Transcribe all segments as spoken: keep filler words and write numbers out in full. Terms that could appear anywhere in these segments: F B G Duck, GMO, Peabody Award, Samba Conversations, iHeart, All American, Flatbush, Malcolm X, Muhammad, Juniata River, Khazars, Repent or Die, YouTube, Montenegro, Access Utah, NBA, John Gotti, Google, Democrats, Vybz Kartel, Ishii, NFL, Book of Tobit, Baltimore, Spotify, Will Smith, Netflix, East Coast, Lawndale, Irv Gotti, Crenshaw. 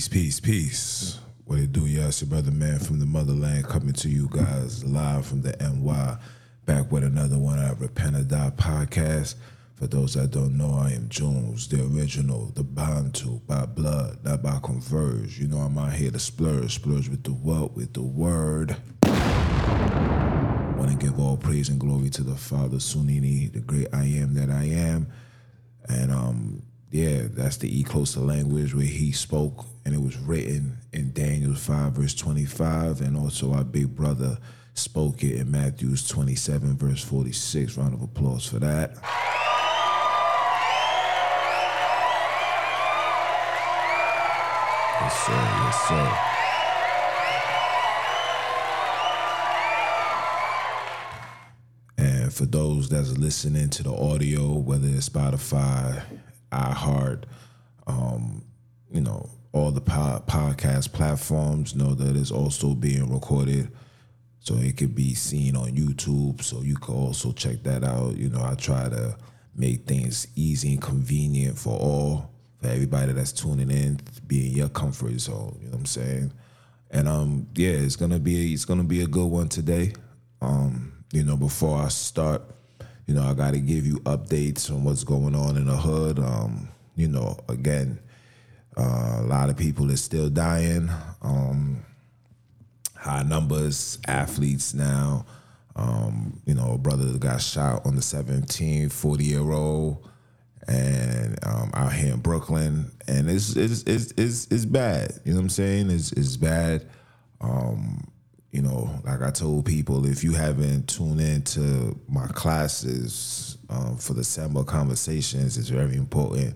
Peace, peace, peace. What it do, y'all? It's your brother, man, from the motherland, coming to you guys live from the N Y, back with another one of our Repent or Die podcast. For those that don't know, I am Jones, the original, the bound to, by blood, not by converge. You know, I'm out here to splurge, splurge with the what? With the word. Want to give all praise and glory to the Father, Sunini, the great I am that I am. And, um... yeah, that's the E close to language where he spoke, and it was written in Daniel five, verse twenty-five, and also our big brother spoke it in Matthew twenty-seven, verse forty-six. Round of applause for that. Yes, sir. Yes, sir. And for those that's listening to the audio, whether it's Spotify, iHeart, um, you know, all the po- podcast platforms, know that it's also being recorded, so it could be seen on YouTube, so you could also check that out. You know, I try to make things easy and convenient for all, for everybody that's tuning in, be in your comfort zone, you know what I'm saying? And, um, yeah, it's going to be, it's going to be a good one today. Um, you know, before I start, you know, I got to give you updates on what's going on in the hood. Um, you know, again, uh, a lot of people are still dying. Um, high numbers, athletes now. Um, you know, a brother got shot on the seventeenth, forty-year-old, and um, out here in Brooklyn. And it's it's it's it's, it's bad. You know what I'm saying? It's, it's bad. Um You know, like I told people, if you haven't tuned in to my classes um, for the Samba Conversations, it's very important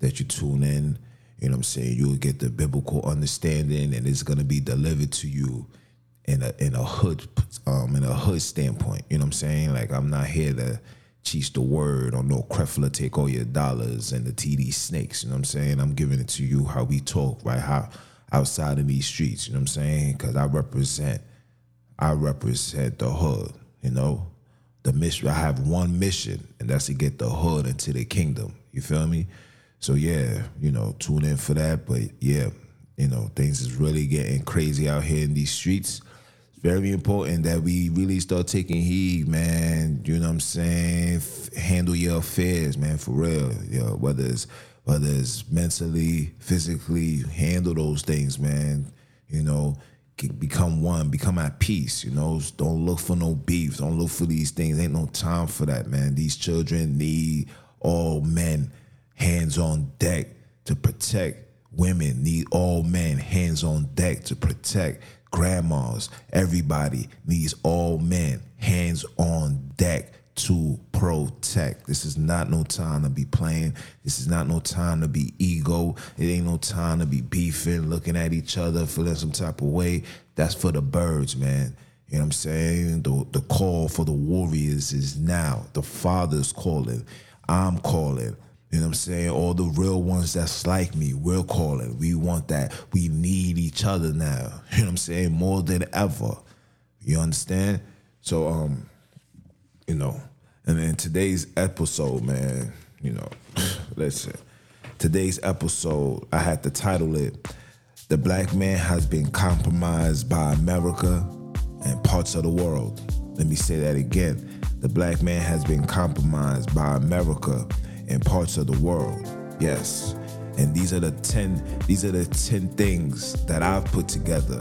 that you tune in. You know what I'm saying? You'll get the biblical understanding, and it's going to be delivered to you in a in a hood um, in a hood standpoint. You know what I'm saying? Like, I'm not here to teach the word or no Crefla take all your dollars and the T D snakes. You know what I'm saying? I'm giving it to you how we talk, right? How outside of these streets. You know what I'm saying? Because I represent. I represent the hood, you know. The mission, I have one mission, and that's to get the hood into the kingdom. You feel me? So yeah, you know, tune in for that. But yeah, you know, things is really getting crazy out here in these streets. It's very important that we really start taking heed, man. You know what I'm saying? F- handle your affairs, man, for real. Yeah, whether it's whether it's mentally, physically, handle those things, man. You know. Become one, become at peace, you know. Don't look for no beef. Don't look for these things. Ain't no time for that, man. These children need all men, hands on deck to protect. Women need all men, hands on deck to protect. Grandmas, everybody needs all men, hands on deck to protect. This is not no time to be playing. This is not no time to be ego. It ain't no time to be beefing, looking at each other, feeling some type of way. That's for the birds, man. You know what I'm saying? The, the call for the warriors is now. The Father's calling. I'm calling. You know what I'm saying? All the real ones that's like me, we're calling. We want that. We need each other now. You know what I'm saying? More than ever. You understand? So, um, you know, and in today's episode, man, you know, listen, today's episode, I had to title it, The Black Man Has Been Compromised by America and Parts of the World. Let me say that again. The Black Man Has Been Compromised by America and Parts of the World. Yes. And these are the ten, these are the ten things that I've put together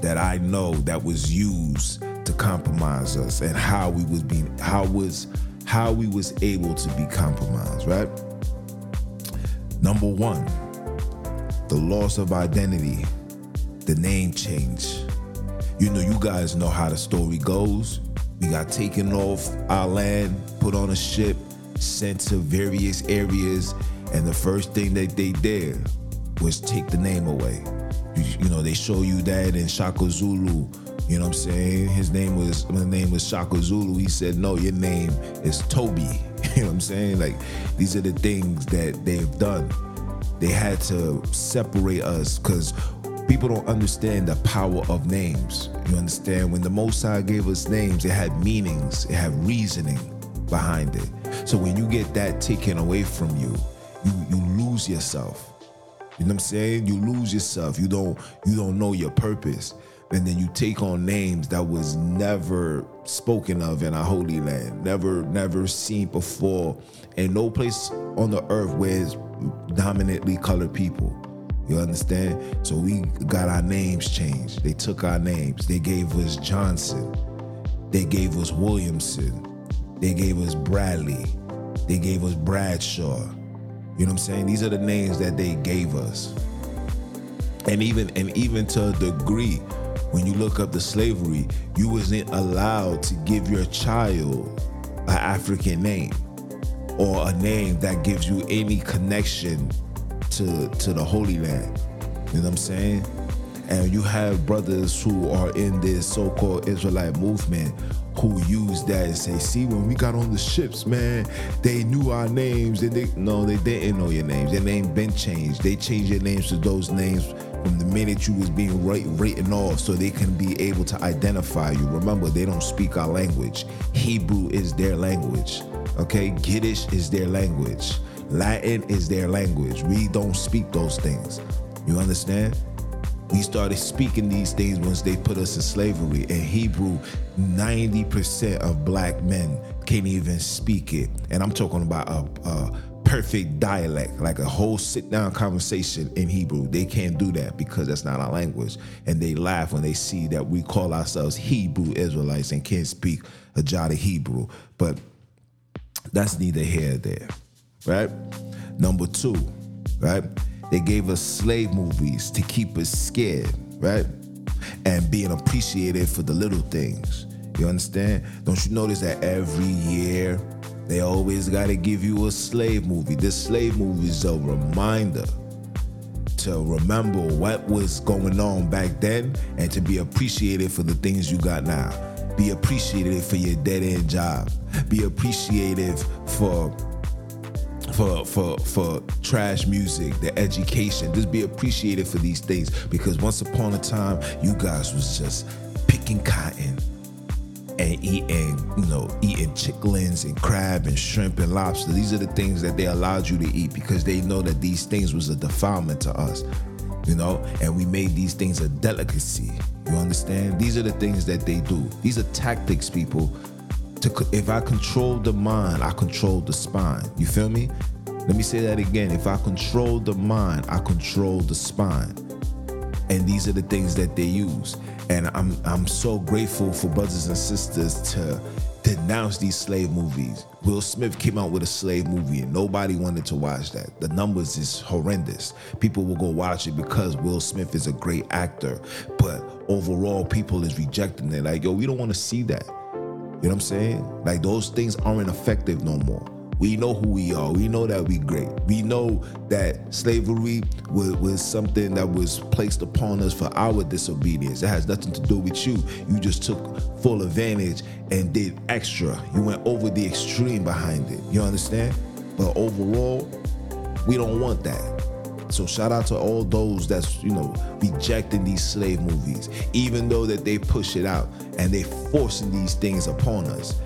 that I know that was used to compromise us, and how we was being, how was, how we was able to be compromised, right? Number one, the loss of identity, the name change. You know, you guys know how the story goes. We got taken off our land, put on a ship, sent to various areas, and the first thing that they did was take the name away. You, you know, they show you that in Shaka Zulu. You know what I'm saying? His name was, my name was Shaka Zulu. He said, no, your name is Toby. You know what I'm saying? Like, these are the things that they've done. They had to separate us because people don't understand the power of names. You understand? When the Most High gave us names, it had meanings. It had reasoning behind it. So when you get that taken away from you, you, you lose yourself. You know what I'm saying? You lose yourself. You don't you don't know your purpose. And then you take on names that was never spoken of in our holy land, never, never seen before, and no place on the earth where it's dominantly colored people. You understand? So we got our names changed. They took our names. They gave us Johnson. They gave us Williamson. They gave us Bradley. They gave us Bradshaw. You know what I'm saying? These are the names that they gave us. And even, and even to a degree, when you look up the slavery, you wasn't allowed to give your child an African name or a name that gives you any connection to, to the Holy Land. You know what I'm saying? And you have brothers who are in this so-called Israelite movement who use that and say, see, when we got on the ships, man, they knew our names. And they, no, they didn't know your names. Their name been changed. They changed your names to those names from the minute you was being right, written off, so they can be able to identify you. Remember, they don't speak our language. Hebrew is their language, okay? Giddish is their language. Latin is their language. We don't speak those things. You understand? We started speaking these things once they put us in slavery. In Hebrew, ninety percent of black men can't even speak it. And I'm talking about a... a perfect dialect, like a whole sit-down conversation in Hebrew. They can't do that because that's not our language. And they laugh when they see that we call ourselves Hebrew Israelites and can't speak a jot of Hebrew. But that's neither here nor there, right? Number two, right? They gave us slave movies to keep us scared, right? And being appreciated for the little things. You understand? Don't you notice that every year, they always got to give you a slave movie? This slave movie is a reminder to remember what was going on back then and to be appreciated for the things you got now. Be appreciated for your dead-end job. Be appreciated for, for, for, for trash music, the education. Just be appreciated for these things, because once upon a time, you guys was just picking cotton and eating, you know, eating chicklins and crab and shrimp and lobster. These are the things that they allowed you to eat because they know that these things was a defilement to us, you know, and we made these things a delicacy. You understand? These are the things that they do. These are tactics, people. To, if I control the mind, I control the spine. You feel me? Let me say that again. If I control the mind, I control the spine. And these are the things that they use. And I'm I'm so grateful for brothers and sisters to denounce these slave movies. Will Smith came out with a slave movie and nobody wanted to watch that. The numbers is horrendous. People will go watch it because Will Smith is a great actor. But overall, people is rejecting it. Like, yo, we don't want to see that. You know what I'm saying? Like, those things aren't effective no more. We know who we are. We know that we great. We know that slavery was, was something that was placed upon us for our disobedience. It has nothing to do with you. You just took full advantage and did extra. You went over the extreme behind it. You understand? But overall, we don't want that. So shout out to all those that's, you know, rejecting these slave movies, even though that they push it out and they forcing these things upon us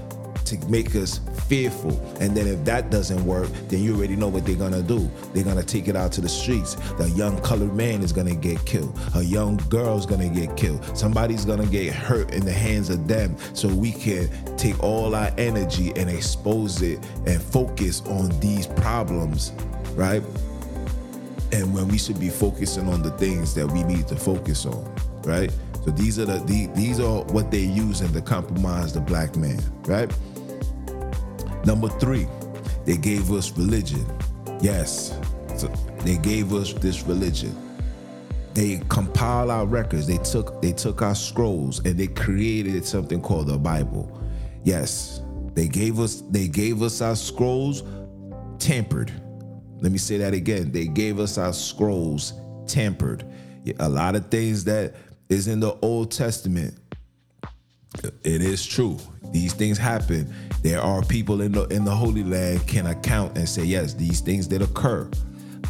to make us fearful. And then if that doesn't work, then you already know what they're gonna do. They're gonna take it out to the streets. The young colored man is gonna get killed. A young girl's gonna get killed. Somebody's gonna get hurt in the hands of them, so we can take all our energy and expose it and focus on these problems, right? And when we should be focusing on the things that we need to focus on, right? So these are the, the these are what they using to compromise the black man, right? Number three, they gave us religion. Yes, so they gave us this religion. They compiled our records. They took they took our scrolls and they created something called the Bible. Yes, they gave us they gave us our scrolls tampered. Let me say that again. They gave us our scrolls tampered. A lot of things that is in the Old Testament. It is true. These things happen. There are people in the in the Holy Land can account and say, yes, these things did occur.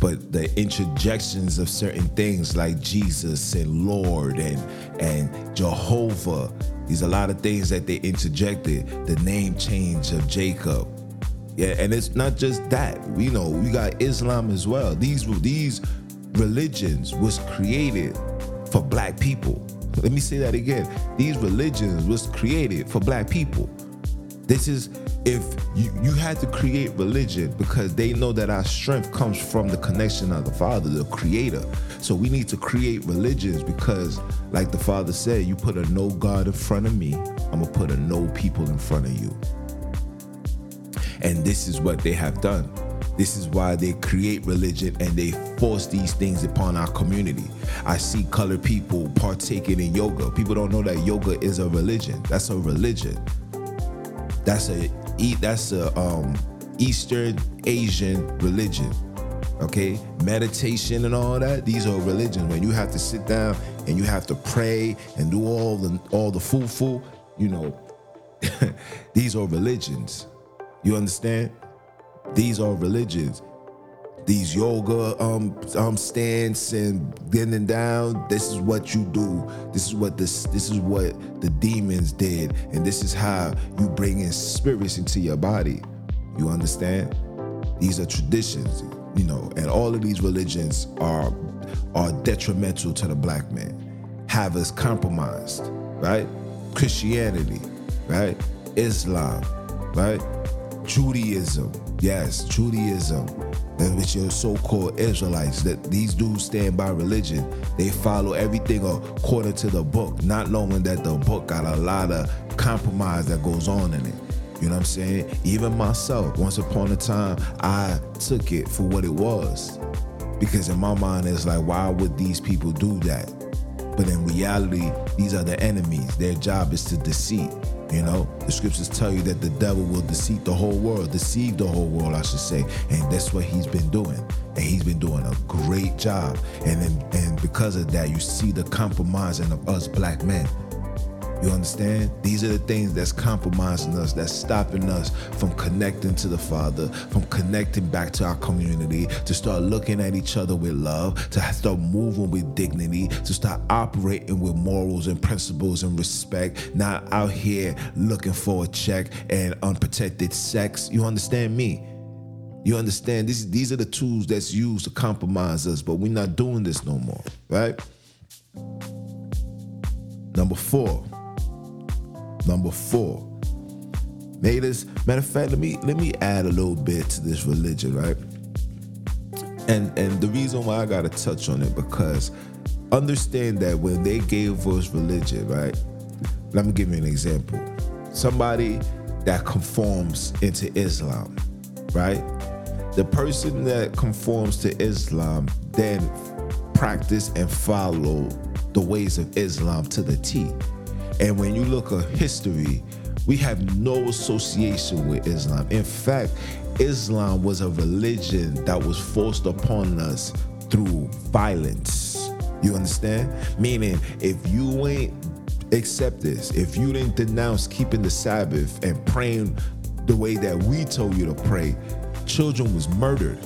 But the interjections of certain things like Jesus and Lord and, and Jehovah, there's a lot of things that they interjected. The name change of Jacob. Yeah, and it's not just that. We know we got Islam as well. These these religions was created for black people. Let me say that again. These religions was created for black people. This is, if you, you had to create religion because they know that our strength comes from the connection of the Father, the Creator. So we need to create religions because, like the Father said, you put a no God in front of me, I'm going to put a no people in front of you. And this is what they have done. This is why they create religion and they force these things upon our community. I see colored people partaking in yoga. People don't know that yoga is a religion. That's a religion. That's a that's a um, Eastern Asian religion. Okay, meditation and all that. These are religions when you have to sit down and you have to pray and do all the all the foo-foo. You know, these are religions. You understand? These are religions. These yoga um, um stance and bending down. This is what you do. This is what this this is what the demons did, and this is how you bring in spirits into your body. You understand? These are traditions, you know, and all of these religions are are detrimental to the black man. Have us compromised, right? Christianity, right? Islam, right? Judaism, yes, Judaism, and with your so-called Israelites, that these dudes stand by religion. They follow everything according to the book, not knowing that the book got a lot of compromise that goes on in it. You know what I'm saying? Even myself, once upon a time, I took it for what it was, because in my mind, it's like, why would these people do that? But in reality, these are the enemies. Their job is to deceive. You know, the scriptures tell you that the devil will deceive the whole world, deceive the whole world, I should say. And that's what he's been doing. And he's been doing a great job. And then, and because of that, you see the compromising of us black men. You understand? These are the things that's compromising us, that's stopping us from connecting to the Father, from connecting back to our community, to start looking at each other with love, to start moving with dignity, to start operating with morals and principles and respect, not out here looking for a check and unprotected sex. You understand me? You understand? This, these are the tools that's used to compromise us, but we're not doing this no more, right? Number four. Number four, natives. Matter of fact, let me let me add a little bit to this religion, right? And and the reason why I gotta touch on it, because understand that when they gave us religion, right? Let me give you an example. Somebody that conforms into Islam, right? The person that conforms to Islam then practice and follow the ways of Islam to the T. And when you look at history, we have no association with Islam. In fact, Islam was a religion that was forced upon us through violence. You understand? Meaning, if you ain't accept this, if you didn't denounce keeping the Sabbath and praying the way that we told you to pray, children was murdered.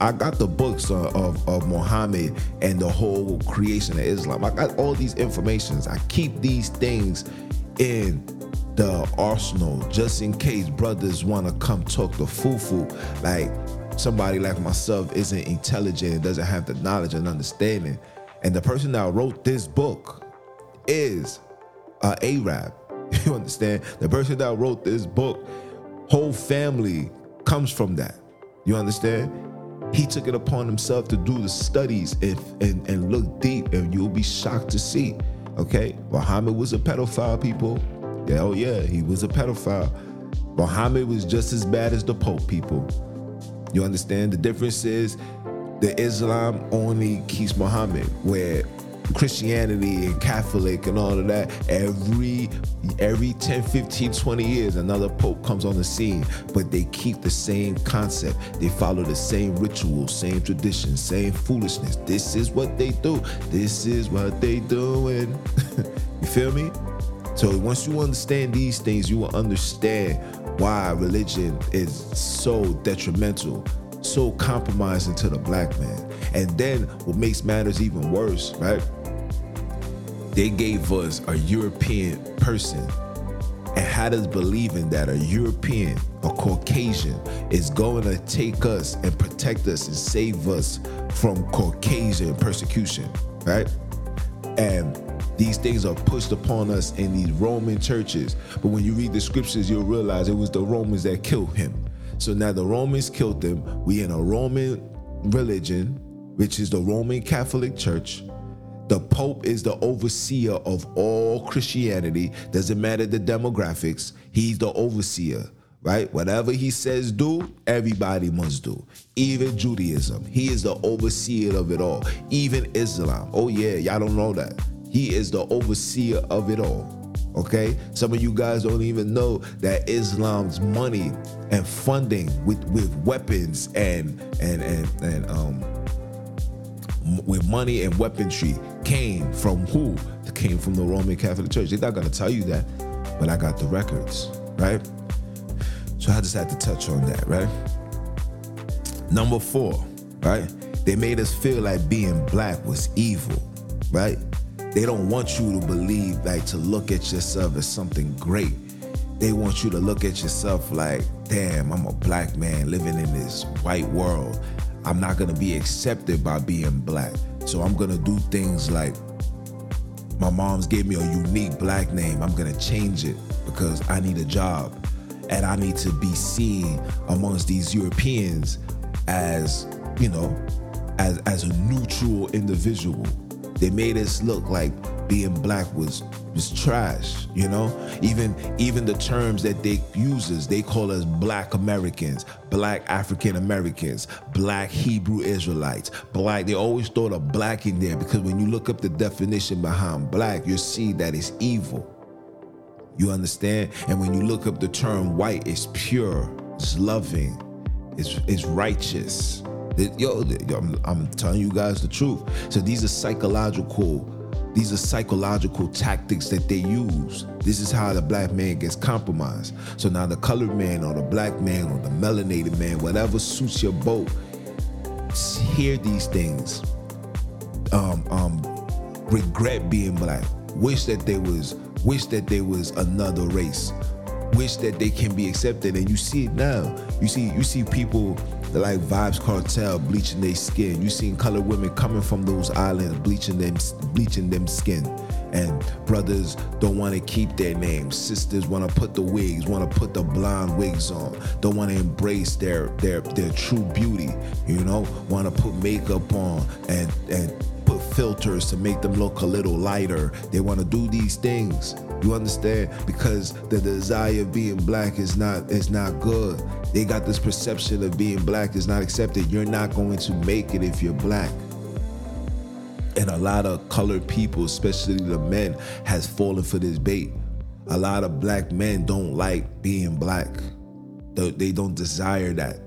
I got the books of, of, of Muhammad and the whole creation of Islam. I got all these informations. I keep these things in the arsenal just in case brothers want to come talk the foo-foo. Like somebody like myself isn't intelligent and doesn't have the knowledge and understanding. And the person that wrote this book is an Arab. You understand? The person that wrote this book, whole family comes from that. You understand? He took it upon himself to do the studies and, and, and look deep, and you'll be shocked to see, okay? Muhammad was a pedophile, people. Yeah, oh, yeah, he was a pedophile. Muhammad was just as bad as the Pope, people. You understand? The difference is the Islam only keeps Muhammad, where Christianity and Catholic and all of that, every every ten, fifteen, twenty years another pope comes on the scene, but they keep the same concept. They follow the same rituals, same traditions, same foolishness. This is what they do. This is what they doing. You feel me? So once you understand these things, you will understand why religion is so detrimental, so compromising to the black man. And then what makes matters even worse, right? They gave us a European person And how does believing that a European or Caucasian is going to take us and protect us and save us from Caucasian persecution, right? And these things are pushed upon us in these Roman churches. But when you read the scriptures, you'll realize it was the Romans that killed him. So now the Romans killed him. We in a Roman religion, which is the Roman Catholic Church. The Pope is the overseer of all Christianity. Doesn't matter the demographics. He's the overseer, right? Whatever he says do, everybody must do. Even Judaism. He is the overseer of it all. Even Islam. Oh yeah, y'all don't know that. He is the overseer of it all, okay? Some of you guys don't even know that Islam's money and funding with, with weapons and and and and um with money and weaponry came from who? It came from the Roman Catholic Church. They're not gonna tell you that, but I got the records, right? So I just had to touch on that, right? Number four, right? They made us feel like being black was evil, right? They don't want you to believe, like, to look at yourself as something great. They want you to look at yourself like, damn, I'm a black man living in this white world. I'm not going to be accepted by being black. So I'm going to do things like, my mom's gave me a unique black name. I'm going to change it because I need a job. And I need to be seen amongst these Europeans as, you know, as, as a neutral individual. They made us look like being black was was trash, you know? Even even the terms that they use us, they call us black Americans, black African Americans, black Hebrew Israelites, black. They always throw the black in there because when you look up the definition behind black, you'll see that it's evil. You understand? And when you look up the term white, it's pure, it's loving, it's, it's righteous. Yo, I'm, I'm telling you guys the truth. So these are psychological, these are psychological tactics that they use. This is how the black man gets compromised. So now the colored man or the black man or the melanated man, whatever suits your boat, hear these things. Um, um, regret being black. Wish that they was, wish that they was another race. Wish that they can be accepted, and you see it now. You see, you see people that like Vybz Kartel bleaching their skin. You seen colored women coming from those islands bleaching them, bleaching them skin. And brothers don't want to keep their names. Sisters want to put the wigs, want to put the blonde wigs on. Don't want to embrace their their their true beauty. You know, want to put makeup on and and. Put filters to make them look a little lighter. They want to do these things. You understand? Because the desire of being black is not is not good. They got this perception of being black is not accepted. You're not going to make it if you're black. And a lot of colored people, especially the men, has fallen for this bait. A lot of black men don't like being black. They don't desire that.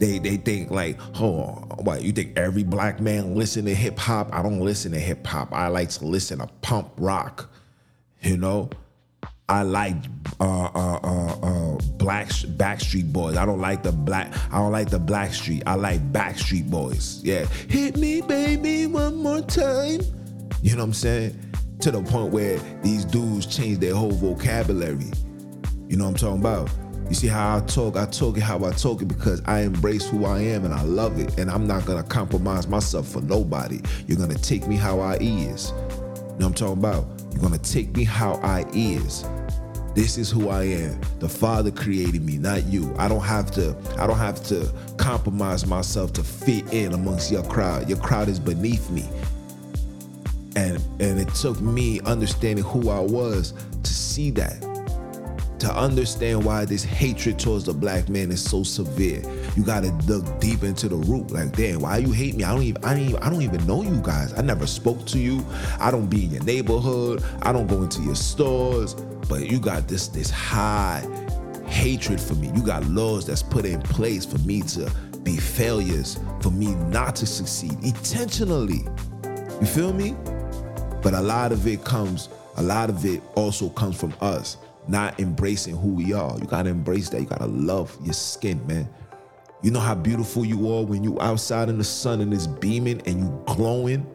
They they think like, oh, what, you think every black man listen to hip hop? I don't listen to hip hop. I like to listen to pump rock, you know? I like uh, uh, uh, uh, black Backstreet Boys. I don't like the black. I don't like the Blackstreet. I like Backstreet Boys. Yeah, hit me, baby, one more time. You know what I'm saying? To the point where these dudes change their whole vocabulary. You know what I'm talking about? You see how I talk, I talk it how I talk it because I embrace who I am and I love it. And I'm not going to compromise myself for nobody. You're going to take me how I is. You know what I'm talking about? You're going to take me how I is. This is who I am. The Father created me, not you. I don't have to, I don't have to compromise myself to fit in amongst your crowd. Your crowd is beneath me. And, and it took me understanding who I was to see that. To understand why this hatred towards the black man is so severe. You gotta look deep into the root. Like, damn, why you hate me? I don't even, I don't even, I don't even know you guys. I never spoke to you. I don't be in your neighborhood. I don't go into your stores. But you got this, this high hatred for me. You got laws that's put in place for me to be failures, for me not to succeed intentionally. You feel me? But a lot of it comes, a lot of it also comes from us. Not embracing who we are. You gotta embrace that. You gotta love your skin, man. You know how beautiful you are when you outside in the sun and it's beaming and you glowing?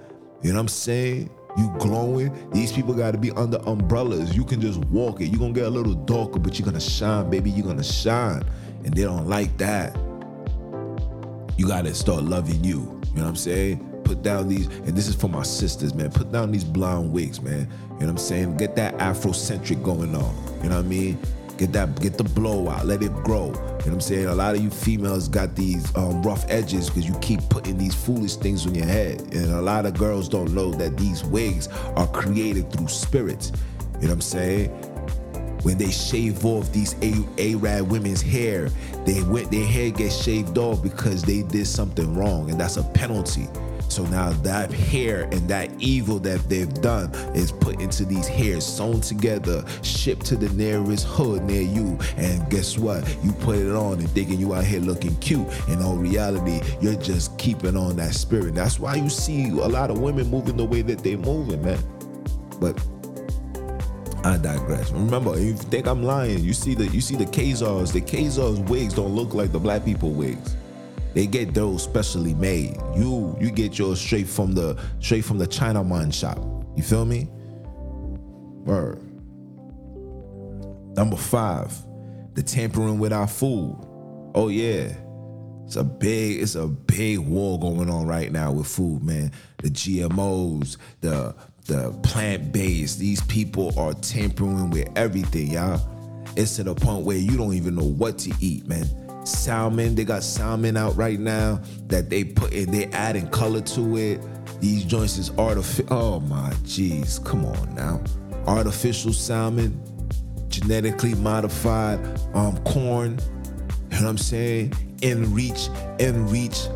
You know what I'm saying? You glowing. These people got to be under umbrellas. You can just walk it. You're going to get a little darker, but you're going to shine, baby. You're going to shine. And they don't like that. You got to start loving you. You know what I'm saying? Put down these, and this is for my sisters, man. Put down these blonde wigs, man. You know what I'm saying? Get that Afrocentric going on. You know what I mean? Get that, get the blowout. Let it grow. You know what I'm saying? A lot of you females got these um, rough edges because you keep putting these foolish things on your head. And a lot of girls don't know that these wigs are created through spirits. You know what I'm saying? When they shave off these Arab women's hair, they went, their hair gets shaved off because they did something wrong, and that's a penalty. So now that hair and that evil that they've done is put into these hairs, sewn together, shipped to the nearest hood near you. And guess what? You put it on and thinking you out here looking cute. In all reality, you're just keeping on that spirit. That's why you see a lot of women moving the way that they're moving, man. But I digress. Remember, if you think I'm lying, you see the you see the Khazars. The Khazars wigs don't look like the black people wigs. They get those specially made. You you get yours straight from the straight from the Chinaman shop. You feel me? Word. Number five, the tampering with our food. Oh yeah. It's a big, it's a big war going on right now with food, man. The G M Os, the the plant-based. These people are tampering with everything, y'all. It's to the point where you don't even know what to eat, man. Salmon, they got salmon out right now that they put in, they adding color to it. These joints is artificial. Oh my jeez, come on now. Artificial salmon, genetically modified um corn, you know what I'm saying? Enrich, enrich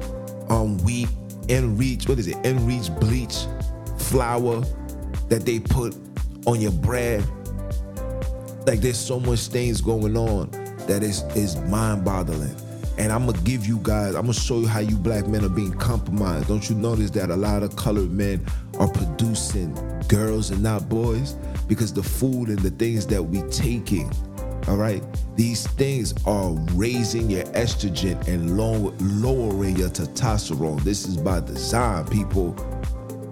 um wheat, enrich, what is it? Enrich bleach flour that they put on your bread. Like there's so much things going on. That is is mind-boggling. And I'm gonna give you guys, I'm gonna show you how you black men are being compromised. Don't you notice that a lot of colored men are producing girls and not boys? Because the food and the things that we taking, all right, these things are raising your estrogen and low, lowering your testosterone. This is by design, people.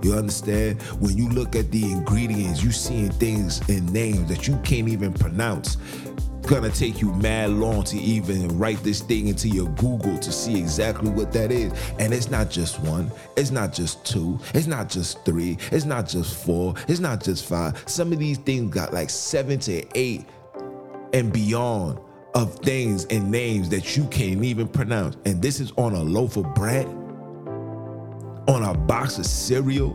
You understand? When you look at the ingredients, you seeing things in names that you can't even pronounce. Gonna take you mad long to even write this thing into your Google to see exactly what that is. And it's not just one, it's not just two, it's not just three, it's not just four, it's not just five. Some of these things got like seven to eight and beyond of things and names that you can't even pronounce. And this is on a loaf of bread, on a box of cereal,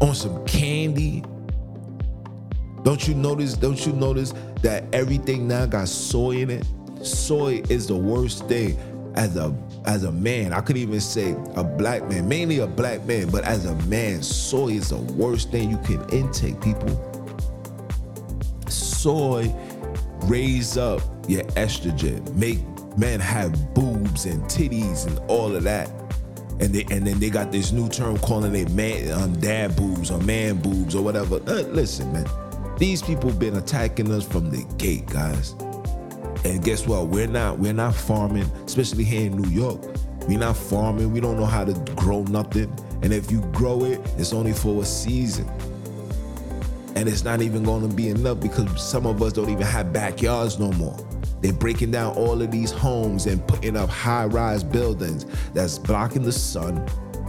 on some candy. Don't you notice, don't you notice that everything now got soy in it? Soy is the worst thing as a as a man. I could even say a black man, mainly a black man, but as a man, soy is the worst thing you can intake, people. Soy raise up your estrogen, make men have boobs and titties and all of that. And they, and then they got this new term calling it man, um, dad boobs or man boobs or whatever. Uh, listen, man. These people been attacking us from the gate, guys. And guess what? We're not, we're not farming, especially here in New York. We're not farming. We don't know how to grow nothing. And if you grow it, it's only for a season. And it's not even going to be enough because some of us don't even have backyards no more. They're breaking down all of these homes and putting up high-rise buildings that's blocking the sun.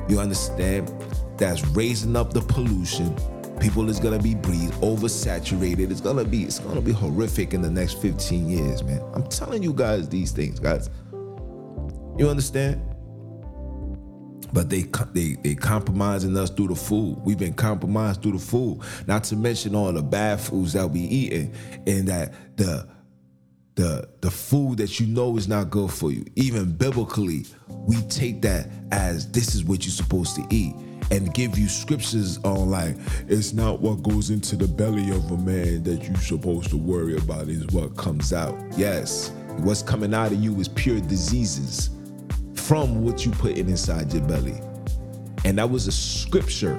You understand? That's raising up the pollution. People is gonna be breathed, oversaturated. It's gonna be, it's gonna be horrific in the next fifteen years, man. I'm telling you guys these things, guys. You understand? But they they they compromising us through the food. We've been compromised through the food. Not to mention all the bad foods that we eating, and that the the the food that you know is not good for you. Even biblically, we take that as this is what you're supposed to eat. And give you scriptures on like, it's not what goes into the belly of a man that you're supposed to worry about, is what comes out. Yes, what's coming out of you is pure diseases from what you put in inside your belly. And that was a scripture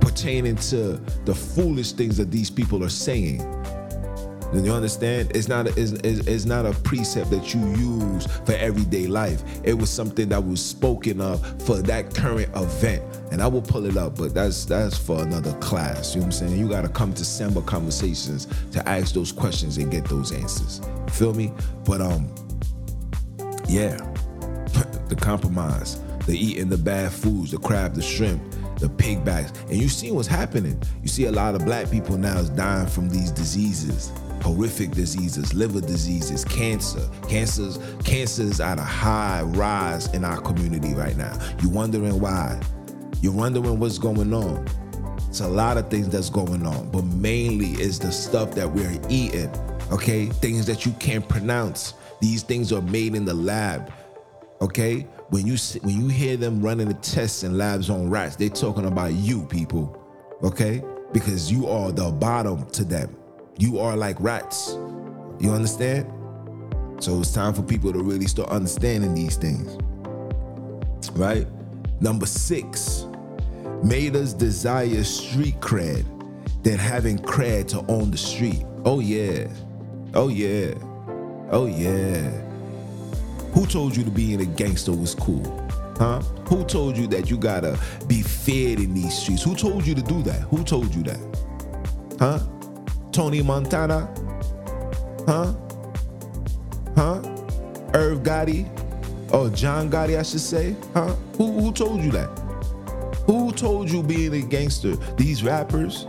pertaining to the foolish things that these people are saying. Do you understand? It's not a, it's, it's, it's not a precept that you use for everyday life. It was something that was spoken of for that current event. And I will pull it up, but that's that's for another class. You know what I'm saying? You got to come to Samba Conversations to ask those questions and get those answers. Feel me? But, um, yeah, the compromise, the eating the bad foods, the crab, the shrimp, the pig backs. And you see what's happening. You see a lot of black people now is dying from these diseases, horrific diseases, liver diseases, cancer. Cancer's, cancer's at a high rise in our community right now. You're wondering why. You're wondering what's going on. It's a lot of things that's going on, but mainly it's the stuff that we're eating, okay? Things that you can't pronounce. These things are made in the lab, okay? When you when you hear them running the tests in labs on rats, they're talking about you, people, okay? Because you are the bottom to them. You are like rats. You understand? So it's time for people to really start understanding these things, right? Number six, made us desire street cred than having cred to own the street. Oh, yeah. Oh, yeah. Oh, yeah. Who told you to being a gangster was cool? Huh? Who told you that you gotta be feared in these streets? Who told you to do that? Who told you that? Huh? Tony Montana? Huh? Huh? Irv Gotti? Or John Gotti, I should say? Huh? Who, who told you that? Who told you being a gangster? These rappers?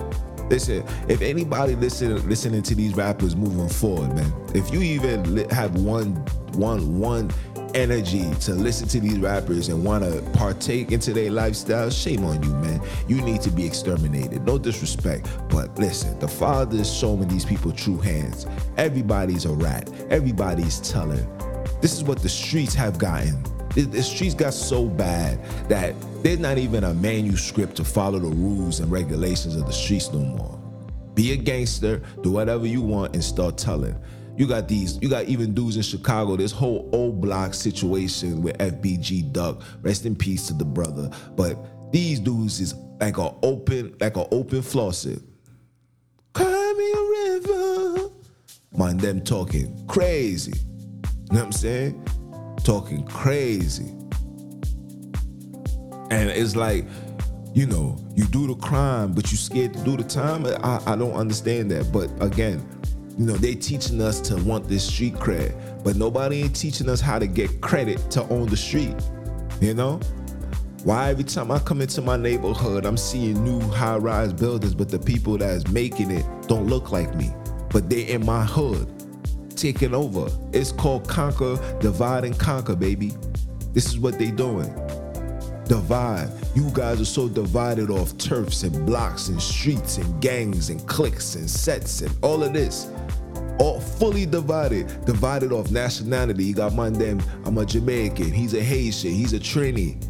Listen, if anybody listen, listening to these rappers moving forward, man, if you even have one, one, one energy to listen to these rappers and want to partake into their lifestyle, shame on you, man. You need to be exterminated. No disrespect, but listen, the Father is showing these people true hands. Everybody's a rat. Everybody's telling. This is what the streets have gotten. The, the streets got so bad that there's not even a manuscript to follow the rules and regulations of the streets no more. Be a gangster, do whatever you want, and start telling. You got these, you got even dudes in Chicago, this whole old block situation with F B G Duck, rest in peace to the brother. But these dudes is like an open, like an open faucet. Cry me a river. Man, them talking crazy. You know what I'm saying? Talking crazy. And it's like, you know, you do the crime, but you scared to do the time. I, I don't understand that. But again, you know, they teaching us to want this street cred, but nobody ain't teaching us how to get credit to own the street. You know? Why every time I come into my neighborhood, I'm seeing new high-rise buildings, but the people that's making it don't look like me, but they in my hood. Taking over. It's called conquer, divide, and conquer, baby. This is what they doing. Divide. You guys are so divided off turfs and blocks and streets and gangs and cliques and sets and all of this. All fully divided. Divided off nationality. You got my name. I'm a Jamaican. He's a Haitian. He's a Trini.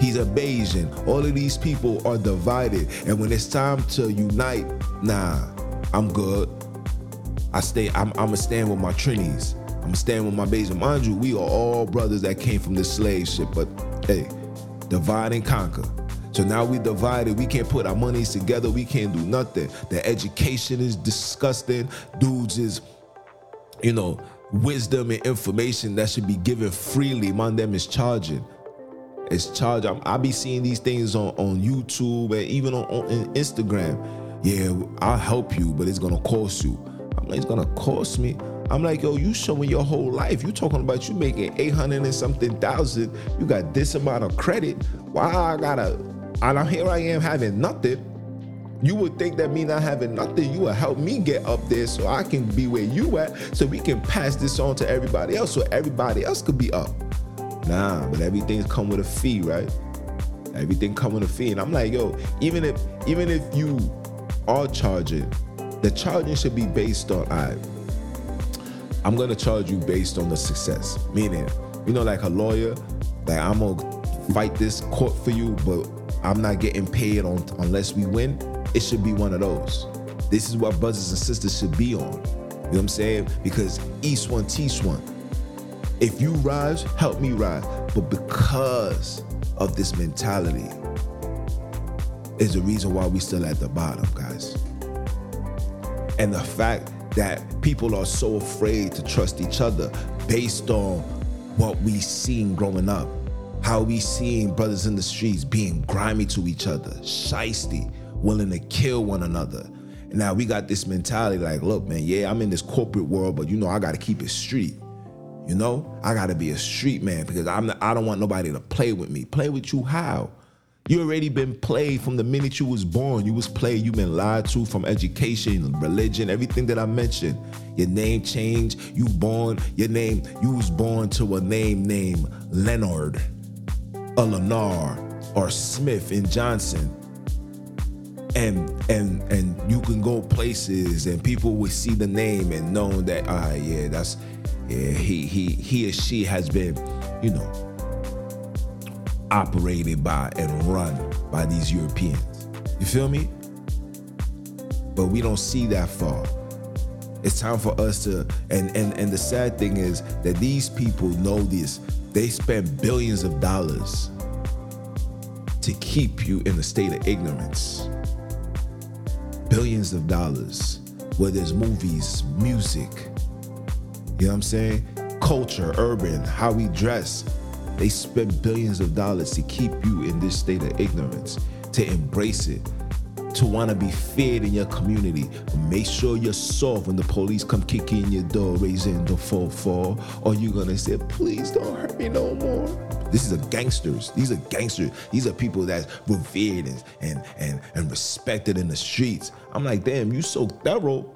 He's a Bajan. All of these people are divided. And when it's time to unite, nah, I'm good. I stay, I'm, I'm gonna stand with my Trinities. I'm gonna stand with my Bajan. Mind you, we are all brothers that came from the slave ship, but hey, divide and conquer. So now we divided, we can't put our monies together, we can't do nothing. The education is disgusting. Dudes is, you know, wisdom and information that should be given freely. Mind them is charging. It's charged. I be seeing these things on, on YouTube and even on, on Instagram. Yeah, I'll help you, but it's gonna cost you. I'm like, it's gonna cost me. I'm like, yo, you showing your whole life. You talking about you making eight hundred and something thousand. You got this amount of credit. Why I gotta, and here I am having nothing. You would think that me not having nothing, you would help me get up there so I can be where you at, so we can pass this on to everybody else, so everybody else could be up. Nah, but everything's come with a fee, right? Everything come with a fee. And I'm like, yo, even if, even if you are charging, the charging should be based on, all right, I'm gonna charge you based on the success. Meaning, you know, like a lawyer, like I'm gonna fight this court for you, but I'm not getting paid on unless we win. It should be one of those. This is what brothers and sisters should be on. You know what I'm saying? Because each one teach one. If you rise, help me rise. But because of this mentality is the reason why we still at the bottom, guys. And the fact that people are so afraid to trust each other based on what we seen growing up. How we seen brothers in the streets being grimy to each other, shysty, willing to kill one another. And now we got this mentality like, look, man, yeah, I'm in this corporate world, but you know, I gotta keep it street. You know, I gotta be a street man because I'm not, I don't want nobody to play with me. Play with you how? You already been played from the minute you was born. You was played, you been lied to from education, religion, everything that I mentioned. Your name changed, you born, your name, you was born to a name named Leonard, or Lenar, or Smith and Johnson. And and and you can go places and people would see the name and know that, ah, right, yeah, that's, yeah, he, he, he or she has been, you know, operated by and run by these Europeans. You feel me? But we don't see that far. It's time for us to, and, and, and the sad thing is that these people know this. They spend billions of dollars to keep you in a state of ignorance. Billions of dollars, whether it's movies, music, you know what I'm saying? Culture, urban, how we dress. They spend billions of dollars to keep you in this state of ignorance, to embrace it, to want to be feared in your community. Make sure you're soft when the police come kicking your door, raising the four four, or you're going to say, please don't hurt me no more. This is a gangsters. These are gangsters. These are people that's revered and, and, and, and respected in the streets. I'm like, damn, you so thorough,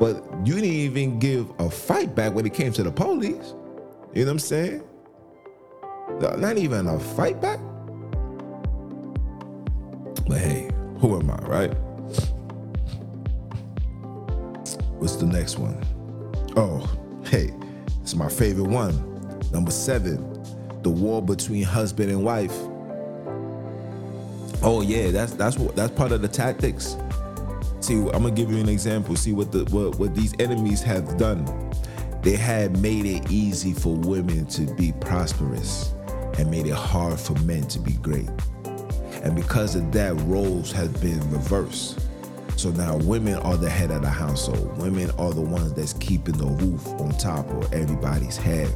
but you didn't even give a fight back when it came to the police. You know what I'm saying? Not even a fight back? But hey, who am I, right? What's the next one? Oh, hey, it's my favorite one. Number seven, the war between husband and wife. Oh yeah, that's that's what that's part of the tactics. See, I'm gonna give you an example. See what the what, what these enemies have done. They had made it easy for women to be prosperous and made it hard for men to be great. And because of that, roles have been reversed. So now women are the head of the household. Women are the ones that's keeping the roof on top of everybody's head.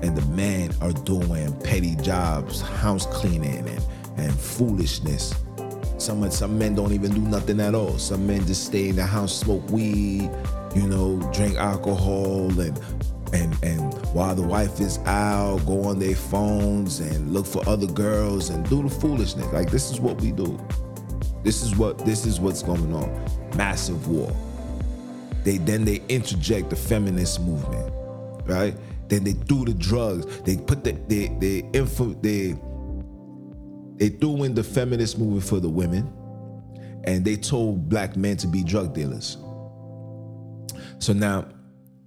And the men are doing petty jobs, house cleaning and, and foolishness. Some, some men don't even do nothing at all. Some men just stay in the house, smoke weed, you know, drink alcohol and and and while the wife is out, go on their phones and look for other girls and do the foolishness. Like, this is what we do. This is what this is what's going on. Massive war. They then they interject the feminist movement, right? Then they do the drugs. They put the they they info they they threw in the feminist movement for the women, and they told black men to be drug dealers. So now,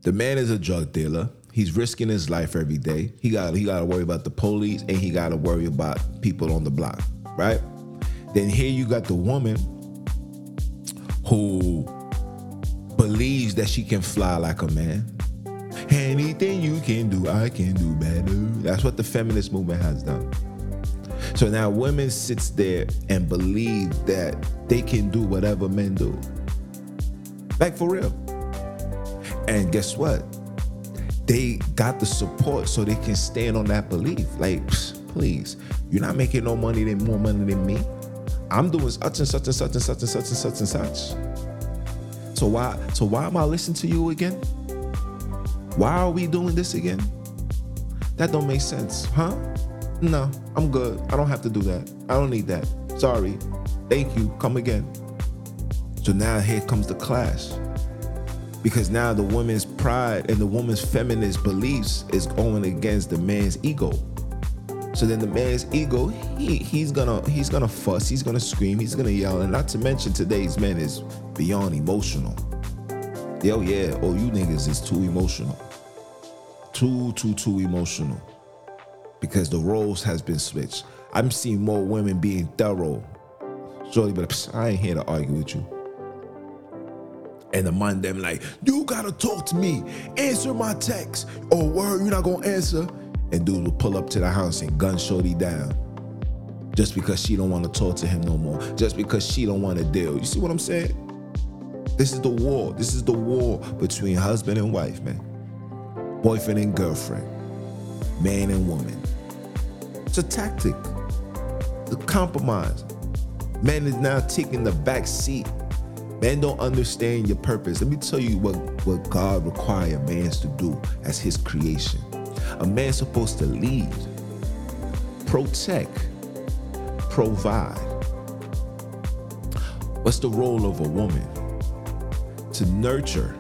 the man is a drug dealer. He's risking his life every day. He got he got to worry about the police, and he got to worry about people on the block, right? Then here you got the woman who believes that she can fly like a man. Anything you can do, I can do better. That's what the feminist movement has done. So now women sits there and believe that they can do whatever men do. Like, for real. And guess what? They got the support so they can stand on that belief. Like, psh, please, you're not making no money than more money than me. I'm doing such and such and such and such and such and such and such. So why, so why am I listening to you again? Why are we doing this again? That don't make sense, huh? No, I'm good. I don't have to do that. I don't need that. Sorry. Thank you. Come again. So now here comes the clash. Because now the woman's pride and the woman's feminist beliefs is going against the man's ego. So then the man's ego, he he's gonna he's gonna fuss, he's gonna scream, he's gonna yell, and not to mention today's men is beyond emotional. Yo, yeah, oh, you niggas is too emotional, too too too emotional, because the roles has been switched. I'm seeing more women being thorough, surely, but I ain't here to argue with you. And among them, like, you gotta talk to me, answer my text, or word, you're not gonna answer. And dude will pull up to the house and gun shorty down, just because she don't wanna talk to him no more, just because she don't wanna deal. You see what I'm saying? This is the war. This is the war between husband and wife, man. Boyfriend and girlfriend. Man and woman. It's a tactic. It's a compromise. Man is now taking the back seat. Men don't understand your purpose. Let me tell you what, what God requires man to do as his creation. A man's supposed to lead, protect, provide. What's the role of a woman? To nurture,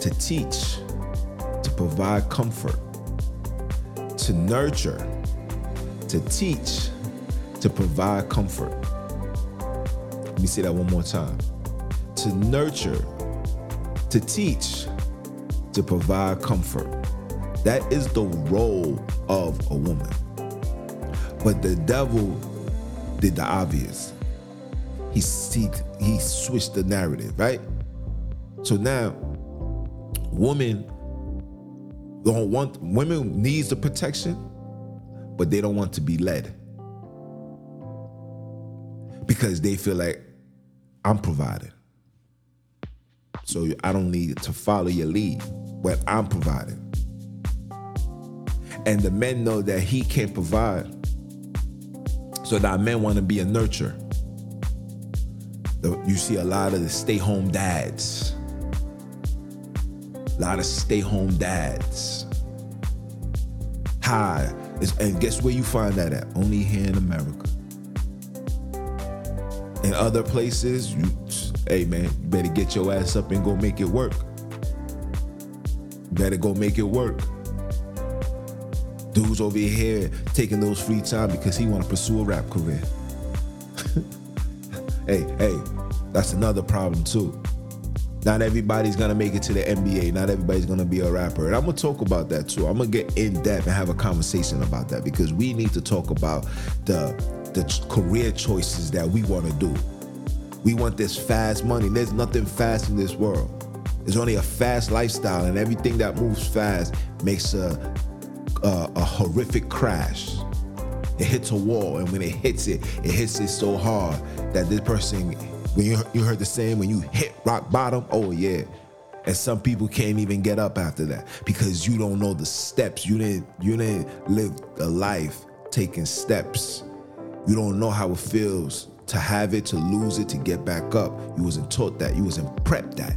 to teach, to provide comfort, to nurture, to teach, to provide comfort. Let me say that one more time. To nurture, to teach, to provide comfort. That is the role of a woman. But the devil did the obvious. He he, he switched the narrative, right? So now, women don't want women needs the protection, but they don't want to be led because they feel like I'm providing. So I don't need to follow your lead, but I'm providing. And the men know that he can't provide. So now men want to be a nurturer. You see a lot of the stay-home dads. A lot of stay-home dads. Hi. And guess where you find that at? Only here in America. In other places, you, hey man, you better get your ass up and go make it work. You better go make it work. Dude's over here taking those free time because he want to pursue a rap career. hey, hey, that's another problem too. Not everybody's going to make it to the N B A. Not everybody's going to be a rapper. And I'm going to talk about that too. I'm going to get in depth and have a conversation about that because we need to talk about the, the career choices that we want to do. We want this fast money. There's nothing fast in this world. There's only a fast lifestyle, and everything that moves fast makes a Uh, a horrific crash. It hits a wall, and when it hits it, it hits it so hard that this person, when you, you heard the saying, when you hit rock bottom, oh yeah. And some people can't even get up after that because you don't know the steps. You didn't, you didn't live a life taking steps. You don't know how it feels to have it, to lose it, to get back up. You wasn't taught that. You wasn't prepped that.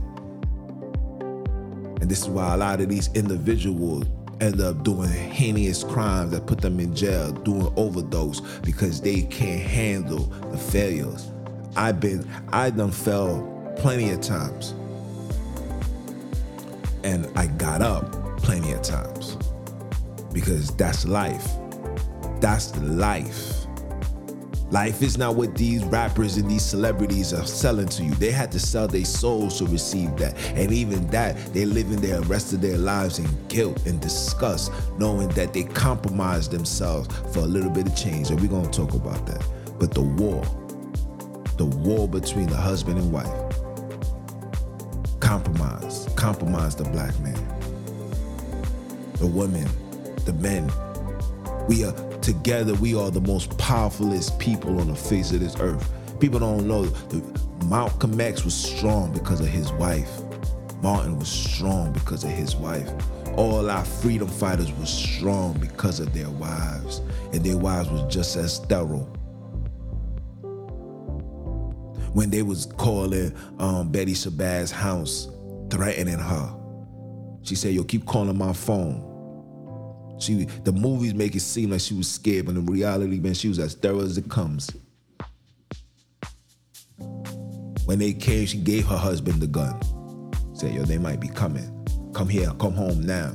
And this is why a lot of these individuals end up doing heinous crimes that put them in jail, doing overdose because they can't handle the failures. I've been, I done fell plenty of times. And I got up plenty of times because that's life. That's the life. Life is not what these rappers and these celebrities are selling to you. They had to sell their souls to receive that. And even that, they're living the rest of their lives in guilt and disgust, knowing that they compromised themselves for a little bit of change. And we're going to talk about that. But the war, the war between the husband and wife. Compromise, compromise the black man, the women, the men. We are... Together, we are the most powerfulest people on the face of this earth. People don't know. Malcolm X was strong because of his wife. Martin was strong because of his wife. All our freedom fighters were strong because of their wives. And their wives was just as thorough. When they was calling um, Betty Shabazz house, threatening her, she said, yo, keep calling my phone. She, the movies make it seem like she was scared, but in reality, man, she was as thorough as it comes. When they came, she gave her husband the gun. Said, yo, they might be coming. Come here, come home now.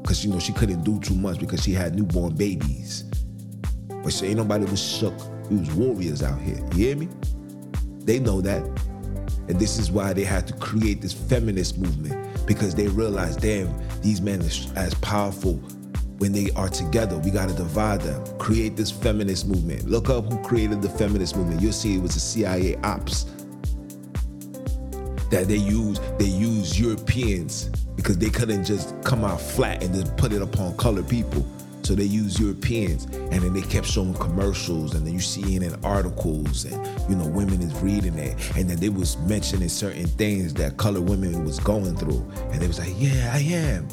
Because, you know, she couldn't do too much because she had newborn babies. But she ain't nobody was shook. We was warriors out here. You hear me? They know that. And this is why they had to create this feminist movement because they realized, damn, these men are as powerful. When they are together, we gotta divide them. Create this feminist movement. Look up who created the feminist movement. You'll see it was the C I A ops. That they use, they use Europeans because they couldn't just come out flat and just put it upon colored people. So they use Europeans, and then they kept showing commercials, and then you see it in articles, and you know, women is reading it, and then they was mentioning certain things that colored women was going through, and they was like, yeah, I am.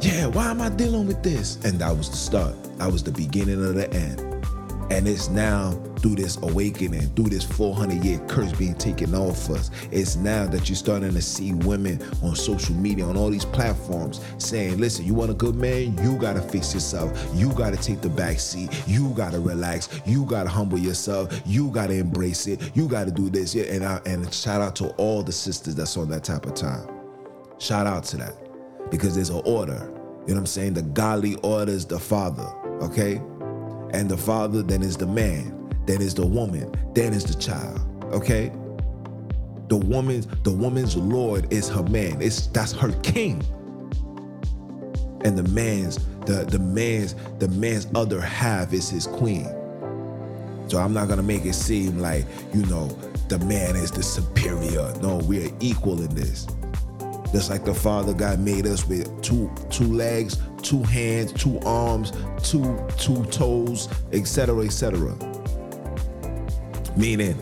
Yeah, why am I dealing with this? And that was the start. That was the beginning of the end. And it's now through this awakening, through this four hundred year curse being taken off us. It's now that you're starting to see women on social media, on all these platforms saying, listen, you want a good man? You got to fix yourself. You got to take the back seat. You got to relax. You got to humble yourself. You got to embrace it. You got to do this. Yeah, and, I, and shout out to all the sisters that's on that type of time. Shout out to that. Because there's an order. You know what I'm saying? The godly order is the father, okay? And the father then is the man, then is the woman, then is the child, okay? The woman's the woman's lord is her man. It's that's her king. And the man's the the man's the man's other half is his queen. So I'm not gonna make it seem like, you know, the man is the superior. No, we are equal in this. Just like the Father God made us with two two legs, two hands, two arms, two two toes, et cetera, et cetera. Meaning,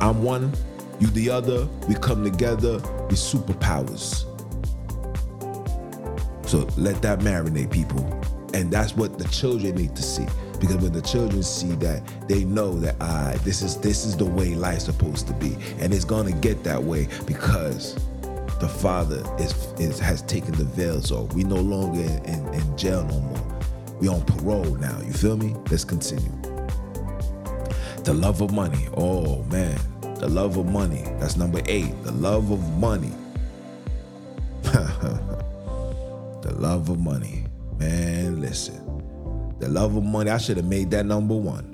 I'm one, you the other. We come together. We superpowers. So let that marinate, people, and that's what the children need to see. Because when the children see that, they know that ah, right, this is this is the way life's supposed to be, and it's gonna get that way because the Father is, is has taken the veils off. We no longer in, in, in jail no more. We on parole now. You feel me? Let's continue. The love of money. Oh, man. The love of money. That's number eight. The love of money. The love of money. Man, listen. The love of money. I should have made that number one.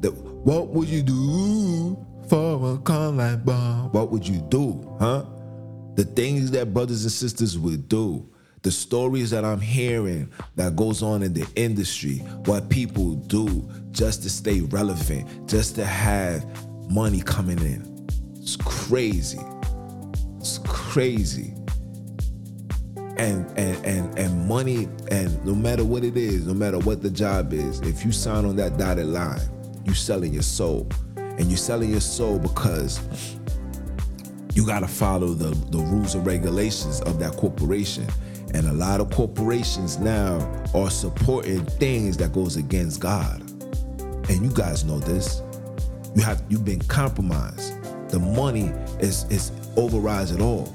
The, what would you do for a combat bomb? What would you do, huh? The things that brothers and sisters would do, the stories that I'm hearing that goes on in the industry, what people do just to stay relevant, just to have money coming in. It's crazy. It's crazy. And and and and money, and no matter what it is, no matter what the job is, if you sign on that dotted line, you're selling your soul. And you're selling your soul because you gotta follow the, the rules and regulations of that corporation. And a lot of corporations now are supporting things that goes against God. And you guys know this. You have, you've been compromised. The money is, is overrides it all.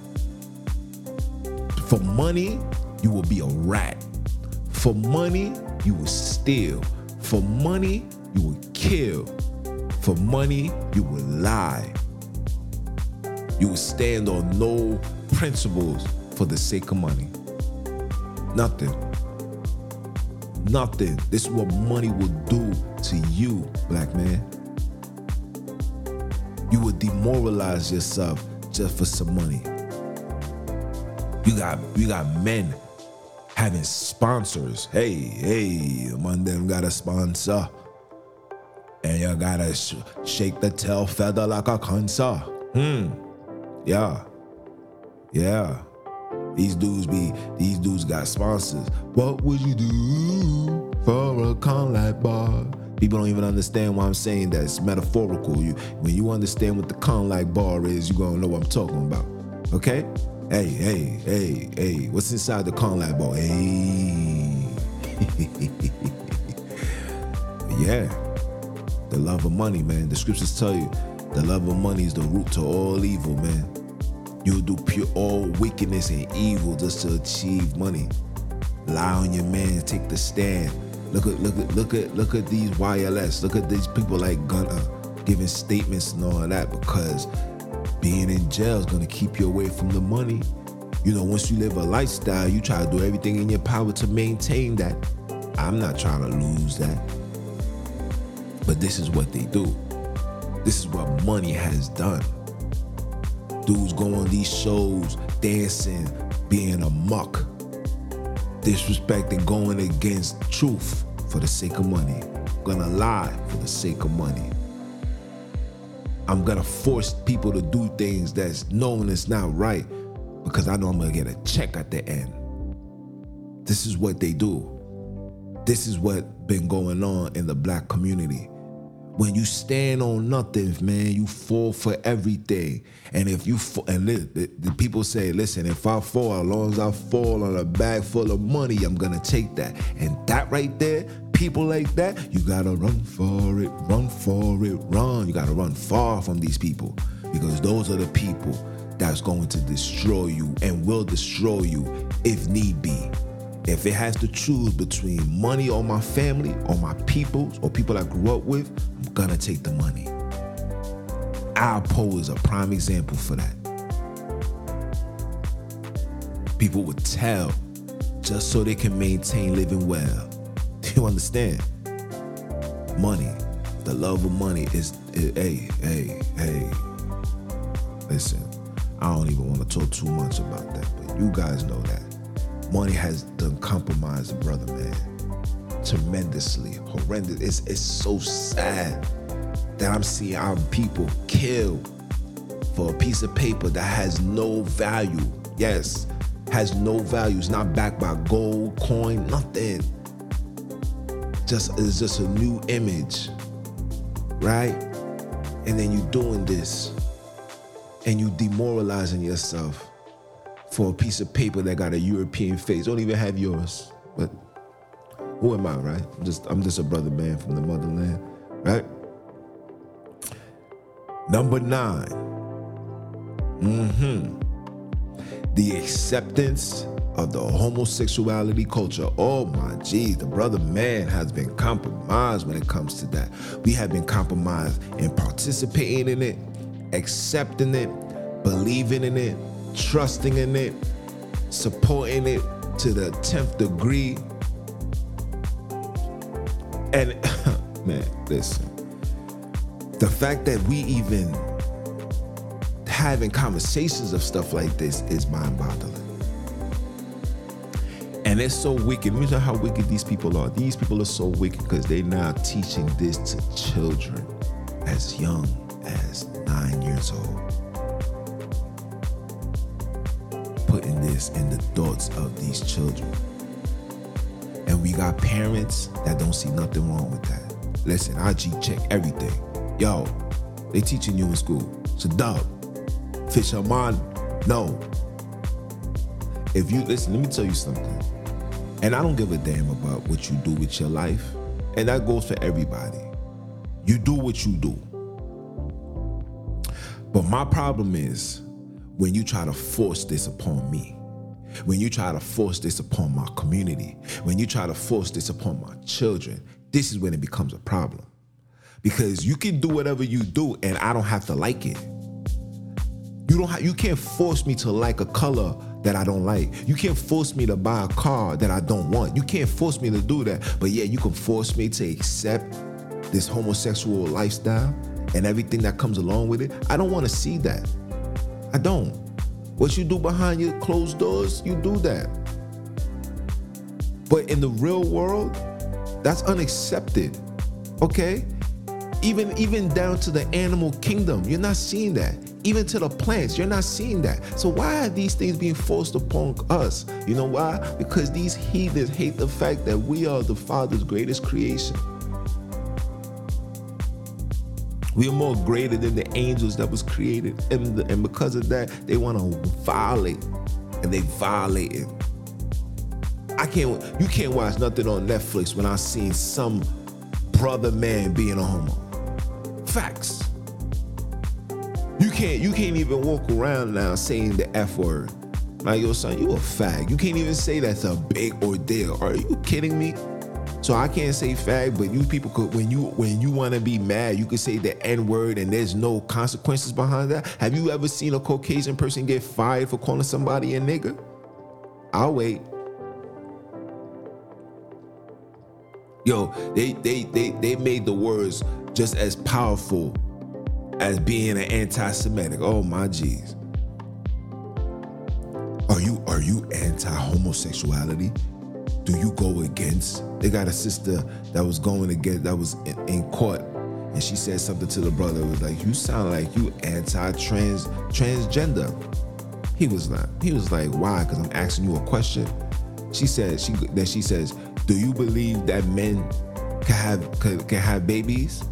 For money, you will be a rat. For money, you will steal. For money, you will kill. For money, you will lie. You will stand on no principles for the sake of money. Nothing. Nothing. This is what money will do to you, black man. You will demoralize yourself just for some money. You got you got men having sponsors. Hey, hey, one of them got a sponsor. And you gotta sh- shake the tail feather like a cancer. Hmm. Yeah, yeah. These dudes be, these dudes got sponsors. What would you do for a conlight bar? People don't even understand why I'm saying that. It's metaphorical. You, when you understand what the conlight bar is, you're gonna know what I'm talking about. Okay? Hey, hey, hey, hey. What's inside the conlight bar? Hey. Yeah. The love of money, man. The scriptures tell you. The love of money is the root to all evil, man. You'll do pure all wickedness and evil just to achieve money. Lie on your man, take the stand. Look at look at look at look at these Y L S. Look at these people like Gunner giving statements and all of that, because being in jail is gonna keep you away from the money. You know, once you live a lifestyle, you try to do everything in your power to maintain that. I'm not trying to lose that. But this is what they do. This is what money has done. Dudes go on these shows, dancing, being a muck, disrespecting, going against truth for the sake of money. Gonna lie for the sake of money. I'm gonna force people to do things that's known it's not right because I know I'm gonna get a check at the end. This is what they do. This is what been going on in the black community. When you stand on nothing, man, you fall for everything. And if you fall, and the, the people say, listen, if I fall, as long as I fall on a bag full of money, I'm gonna take that. And that right there, people like that, you gotta run for it, run for it, run. You gotta run far from these people, because those are the people that's going to destroy you and will destroy you if need be. If it has to choose between money or my family or my people or people I grew up with, I'm gonna take the money. Our poll is a prime example for that. People would tell just so they can maintain living well. Do you understand? Money, the love of money is, is hey, hey, hey. Listen, I don't even want to talk too much about that, but you guys know that. Money has done compromised the brother, man. Tremendously, horrendous. It's, it's so sad that I'm seeing our people killed for a piece of paper that has no value. Yes, has no value. It's not backed by gold, coin, nothing. Just, it's just a new image, right? And then you're doing this and you demoralizing yourself for a piece of paper that got a European face. Don't even have yours. But who am I, right? I'm just, I'm just a brother, man, from the motherland, right? Number nine. Mm-hmm. The acceptance of the homosexuality culture. Oh my geez, the brother man has been compromised when it comes to that. We have been compromised in participating in it, accepting it, believing in it, trusting in it, supporting it to the tenth degree. And man, listen, the fact that we even having conversations of stuff like this is mind-boggling. And it's so wicked. You know how wicked these people are. These people are so wicked because they're now teaching this to children as young as nine years old. Putting this in the thoughts of these children. And we got parents that don't see nothing wrong with that. Listen, I G-check everything. Yo, they teaching you in school. It's a dub. Fisherman, no. If you, listen, let me tell you something. And I don't give a damn about what you do with your life. And that goes for everybody. You do what you do. But my problem is, when you try to force this upon me, when you try to force this upon my community, when you try to force this upon my children, this is when it becomes a problem. Because you can do whatever you do and I don't have to like it. You don't have, you can't force me to like a color that I don't like. You can't force me to buy a car that I don't want. You can't force me to do that. But yeah, you can force me to accept this homosexual lifestyle and everything that comes along with it. I don't want to see that. I don't. What you do behind your closed doors, you do that. But in the real world, that's unaccepted, okay? Even, even down to the animal kingdom, you're not seeing that. Even to the plants, you're not seeing that. So why are these things being forced upon us? You know why? Because these heathens hate the fact that we are the Father's greatest creation. We are more greater than the angels that was created. And, the, and because of that, they want to violate. And they violate it. I can't, you can't watch nothing on Netflix when I seen some brother man being a homo. Facts. You can't, you can't even walk around now saying the F word. Like, yo, son, you a fag. You can't even say that's a big ordeal. Are you kidding me? So I can't say fag, but you people could, when you when you want to be mad, you could say the N-word and there's no consequences behind that. Have you ever seen a Caucasian person get fired for calling somebody a nigger? I'll wait. Yo, they they they they made the words just as powerful as being an anti-Semitic. Oh my geez. Are you are you anti-homosexuality? Do you go against? They got a sister that was going against, that was in, in court, and she said something to the brother. It was like, you sound like you anti-trans, transgender. He was not. He was like, why? Because I'm asking you a question. She said, she, then she says, do you believe that men can have can, can have babies?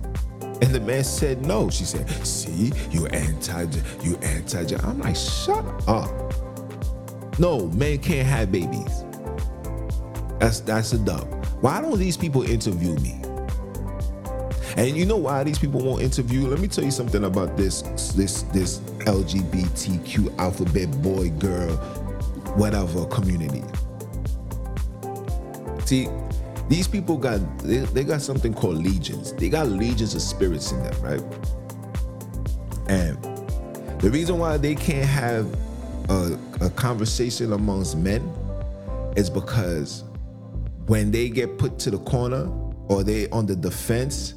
And the man said no. She said, see, you anti, you anti. I'm like, shut up. No, men can't have babies. That's that's a dub. Why don't these people interview me? And you know why these people won't interview? Let me tell you something about this this this L G B T Q alphabet boy girl whatever community. See, these people got they, they got something called legions. They got legions of spirits in them, right? And the reason why they can't have a, a conversation amongst men is because when they get put to the corner or they on the defense,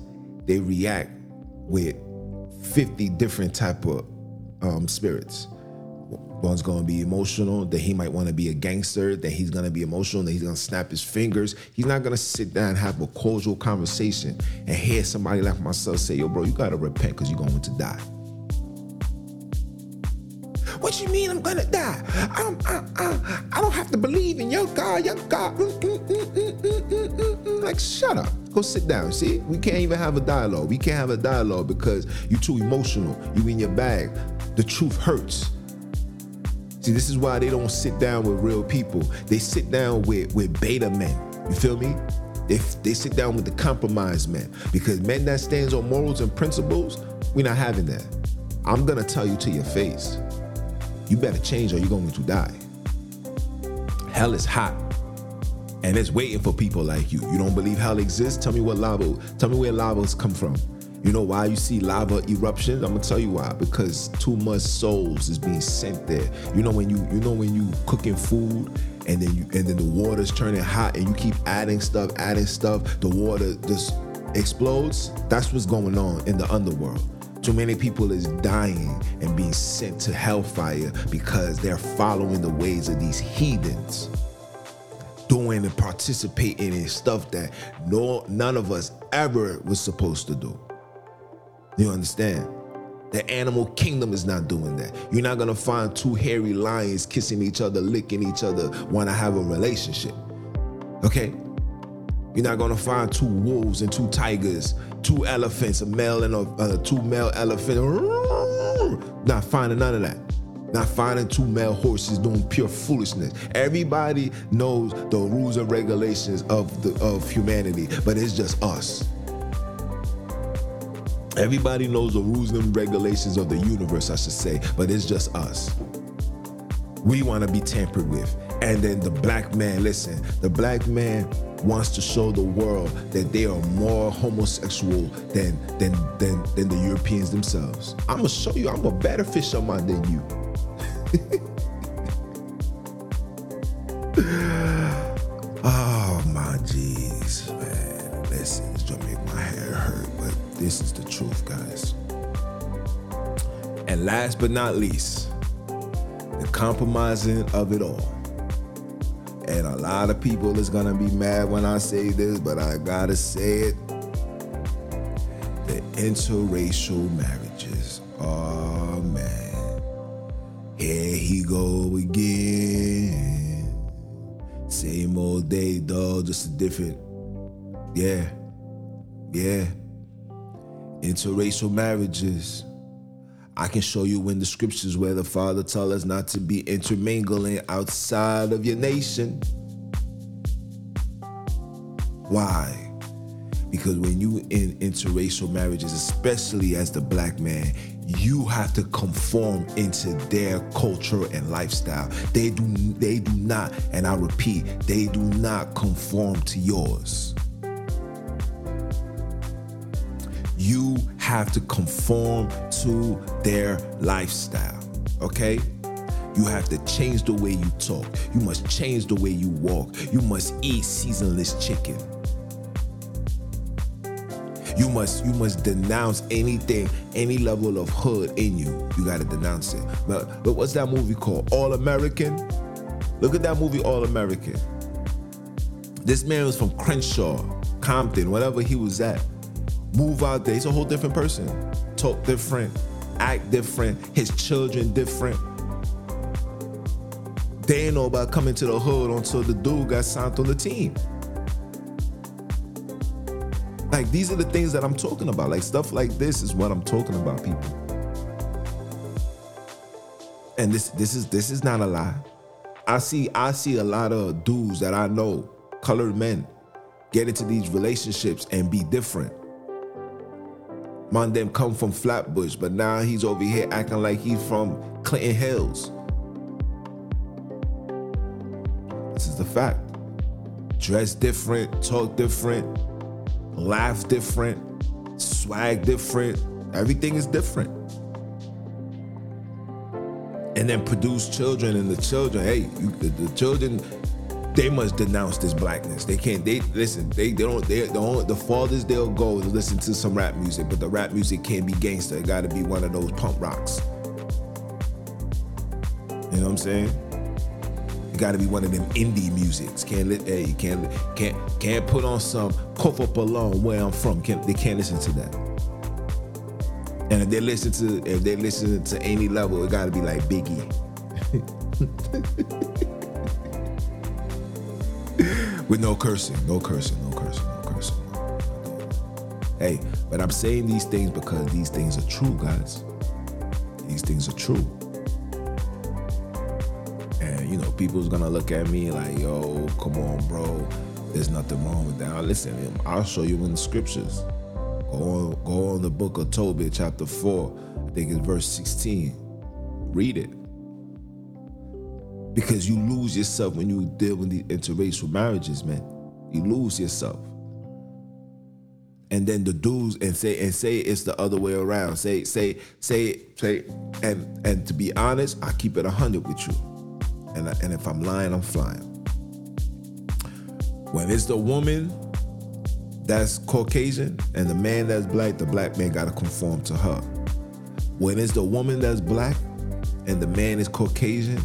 they react with fifty different type of um, spirits. One's gonna be emotional, then he might wanna be a gangster, then he's gonna be emotional, then he's gonna snap his fingers. He's not gonna sit down and have a cordial conversation and hear somebody like myself say, yo, bro, you gotta repent because you're going to die. What you mean I'm gonna die? I don't, I, I, I don't have to believe in your God, your God. Mm, mm, mm, mm, mm, mm, mm. Like, shut up. Go sit down. See, we can't even have a dialogue. We can't have a dialogue because you're too emotional. You in your bag. The truth hurts. See, this is why they don't sit down with real people. They sit down with, with beta men. You feel me? They, they sit down with the compromise men, because men that stands on morals and principles, we're not having that. I'm gonna tell you to your face. You better change or you're going to die. Hell is hot. And it's waiting for people like you. You don't believe hell exists? Tell me what lava, tell me where lavas come from. You know why you see lava eruptions? I'm gonna tell you why. Because too much souls is being sent there. You know when you you know when you cooking food and then you and then the water's turning hot and you keep adding stuff, adding stuff, the water just explodes? That's what's going on in the underworld. Too many people is dying and being sent to hellfire because they're following the ways of these heathens, doing and participating in stuff that no none of us ever was supposed to do. You understand? The animal kingdom is not doing that. You're not gonna find two hairy lions kissing each other, licking each other, wanna have a relationship, okay? You're not gonna find two wolves and two tigers, two elephants, a male and a uh, two male elephants. Not finding none of that. Not finding two male horses doing pure foolishness. Everybody knows the rules and regulations of the of humanity, but it's just us. Everybody knows the rules and regulations of the universe, I should say, but it's just us. We want to be tampered with. And then the black man, listen, the black man wants to show the world that they are more homosexual than than than, than the Europeans themselves. I'm gonna show you I'm a better fisherman than you. Oh my geez, man. Listen, it's gonna make my head hurt, but this is the truth, guys. And last but not least, the compromising of it all. And a lot of people is gonna be mad when I say this, but I gotta say it. The interracial marriages. Oh man. Here he go again. Same old day, dog, just a different. Yeah. Yeah. Interracial marriages. I can show you in the scriptures where the Father tells us not to be intermingling outside of your nation. Why? Because when you in interracial marriages, especially as the black man, you have to conform into their culture and lifestyle. They do, they do not, and I repeat, they do not conform to yours. You have to conform to their lifestyle, okay? You have to change the way you talk. You must change the way you walk. You must eat seasonless chicken. You must you must denounce anything, any level of hood in you. You gotta denounce it. But, but what's that movie called? All American? Look at that movie, All American. This man was from Crenshaw, Compton, whatever he was at. Move out there. He's a whole different person. Talk different, act different, his children different. They ain't know about coming to the hood until the dude got signed on the team. like, these are the things that I'm talking about. Like, stuff like this is what I'm talking about, people. And this this is this is not a lie. I see I see a lot of dudes that I know, colored men, get into these relationships and be different. Man, them come from Flatbush, but now he's over here acting like he's from Clinton Hills. This is the fact. Dress different, talk different, laugh different, swag different. Everything is different. And then produce children, and the children, hey, you, the, the children, they must denounce this blackness. They can't, they, listen, they, they don't, they don't, the farthest they'll go to listen to some rap music, but the rap music can't be gangster. It gotta be one of those pump rocks. You know what I'm saying? It gotta be one of them indie musics. Can't let, hey, can't, can't, can't put on some Cough Up Alone where I'm from. Can't, they can't listen to that. And if they listen to, if they listen to any level, it gotta be like Biggie. With no cursing, no cursing, no cursing, no cursing. Hey, but I'm saying these things because these things are true, guys. These things are true. And, you know, people's gonna look at me like, yo, come on, bro. There's nothing wrong with that. I'll listen, I'll show you in the scriptures. Go on, go on the Book of Tobit, chapter four, I think it's verse sixteen. Read it. Because you lose yourself when you deal with the interracial marriages, man. You lose yourself. And then the dudes, and say and say it's the other way around. Say, say, say, say, and and to be honest, I keep it one hundred with you. And, I, and if I'm lying, I'm flying. When it's the woman that's Caucasian, and the man that's black, the black man gotta conform to her. When it's the woman that's black and the man is Caucasian,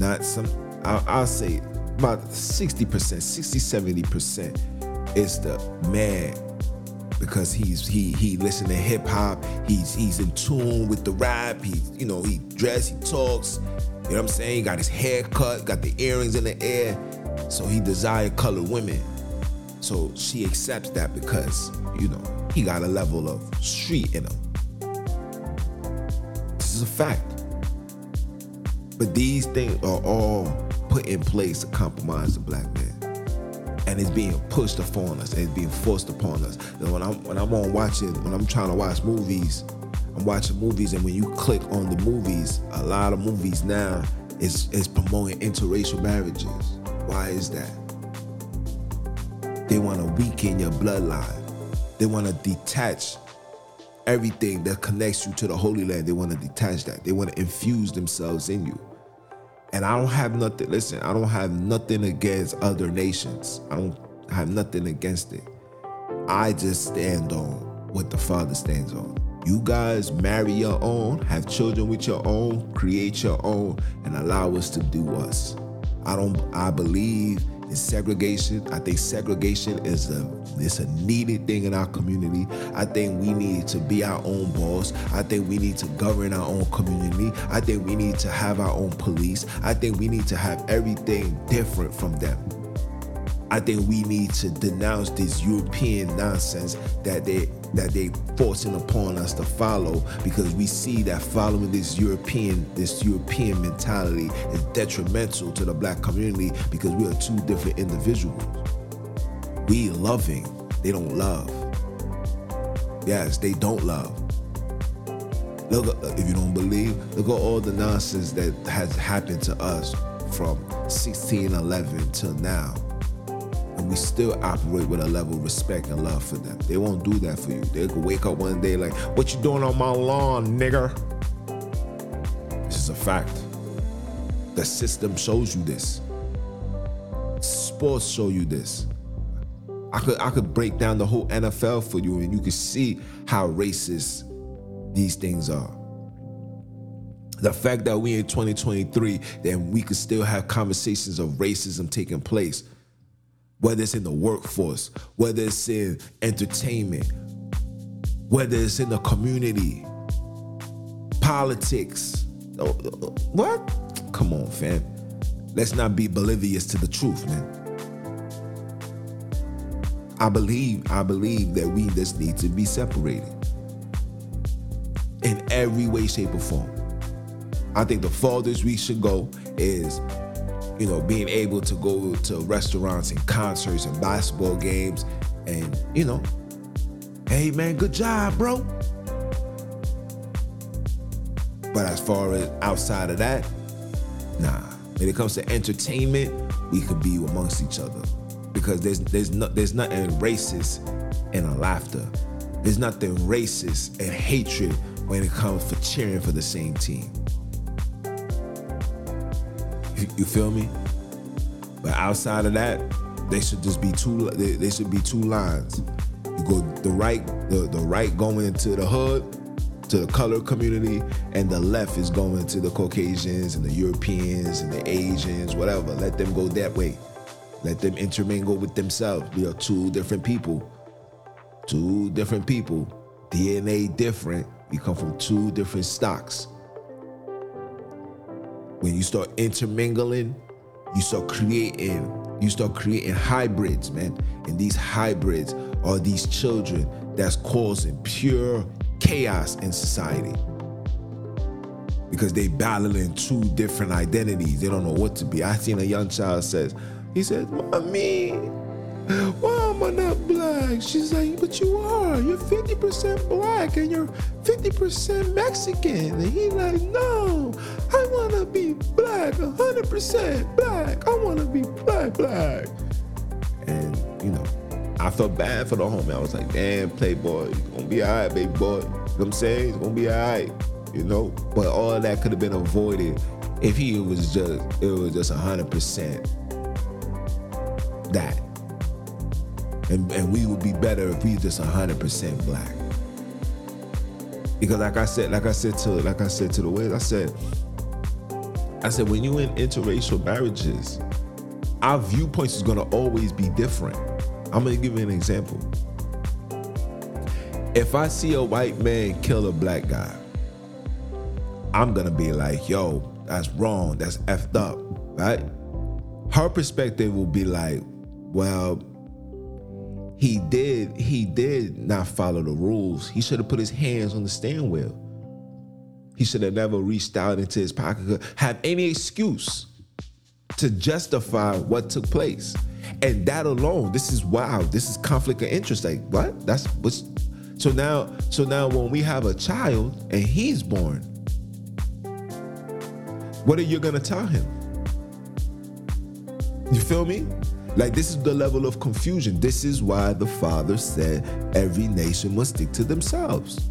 not some, I'll, I'll say about sixty percent, sixty, seventy percent is the man, because he's he he listen to hip hop, he's he's in tune with the rap, he you know he dress, he talks, you know what I'm saying? He got his hair cut, got the earrings in the air, so he desire colored women. So she accepts that because, you know, he got a level of street in him. This is a fact. But these things are all put in place to compromise the black man. And it's being pushed upon us. And it's being forced upon us. And when I'm when I'm on watching, when I'm trying to watch movies, I'm watching movies, and when you click on the movies, a lot of movies now is, is promoting interracial marriages. Why is that? They want to weaken your bloodline. They want to detach everything that connects you to the Holy Land. They want to detach that. They want to infuse themselves in you. And I don't have nothing, listen, I don't have nothing against other nations. I don't have nothing against it. I just stand on what the Father stands on. You guys marry your own, have children with your own, create your own, and allow us to do us. I don't, I believe in segregation. I think segregation is a it's a needed thing in our community. I think we need to be our own boss. I think we need to govern our own community. I think we need to have our own police. I think we need to have everything different from them. I think we need to denounce this European nonsense that they that they forcing upon us to follow, because we see that following this European this European mentality is detrimental to the black community, because we are two different individuals. We loving, they don't love. Yes, they don't love. Look, if you don't believe, look at all the nonsense that has happened to us from sixteen eleven till now. And we still operate with a level of respect and love for them. They won't do that for you. They could wake up one day like, what you doing on my lawn, nigger? This is a fact. The system shows you this. Sports show you this. I could I could break down the whole N F L for you, and you could see how racist these things are. The fact that we in twenty twenty-three, then we could still have conversations of racism taking place. Whether it's in the workforce, whether it's in entertainment, whether it's in the community, politics. What? Come on, fam. Let's not be oblivious to the truth, man. I believe, I believe that we just need to be separated in every way, shape, or form. I think the farthest we should go is, you know, being able to go to restaurants and concerts and basketball games and, you know, hey, man, good job, bro. But as far as outside of that, nah. When it comes to entertainment, we could be amongst each other because there's there's no, there's nothing racist in our laughter. There's nothing racist in hatred when it comes for cheering for the same team. You, you feel me? But outside of that, they should just be two. They, they should be two lines. You go the right, the, the right going into the hood, to the colored community, and the left is going to the Caucasians and the Europeans and the Asians, whatever. Let them go that way. Let them intermingle with themselves. We are two different people. Two different people. D N A different. We come from two different stocks. When you start intermingling, you start creating, you start creating hybrids, man. And these hybrids are these children that's causing pure chaos in society because they battling two different identities. They don't know what to be. I seen a young child says, he says, "Mommy, why am I not black?" She's like, "But you are. You're fifty percent black and you're fifty percent Mexican." And he like, "No, I want to be black, one hundred percent black. I want to be black, black." And, you know, I felt bad for the homie. I was like, "Damn, playboy, it's gonna be all right, baby boy. You know what I'm saying? It's gonna be all right, you know?" But all of that could have been avoided if he was just, it was just one hundred percent that. And, and we would be better if we just one hundred percent black. Because like I said, like I said to, like I said to the Wiz, I said, I said, when you in interracial marriages, our viewpoints is gonna always be different. I'm going to give you an example. If I see a white man kill a black guy, I'm going to be like, "Yo, that's wrong. That's effed up," right? Her perspective will be like, "Well, he did, he did not follow the rules. He should have put his hands on the steering wheel. He should have never reached out into his pocket." Have any excuse to justify what took place. And that alone, this is wow, this is conflict of interest. Like, what? That's what's so now, so now when we have a child and he's born, what are you gonna tell him? You feel me? Like, this is the level of confusion. This is why the father said every nation must stick to themselves.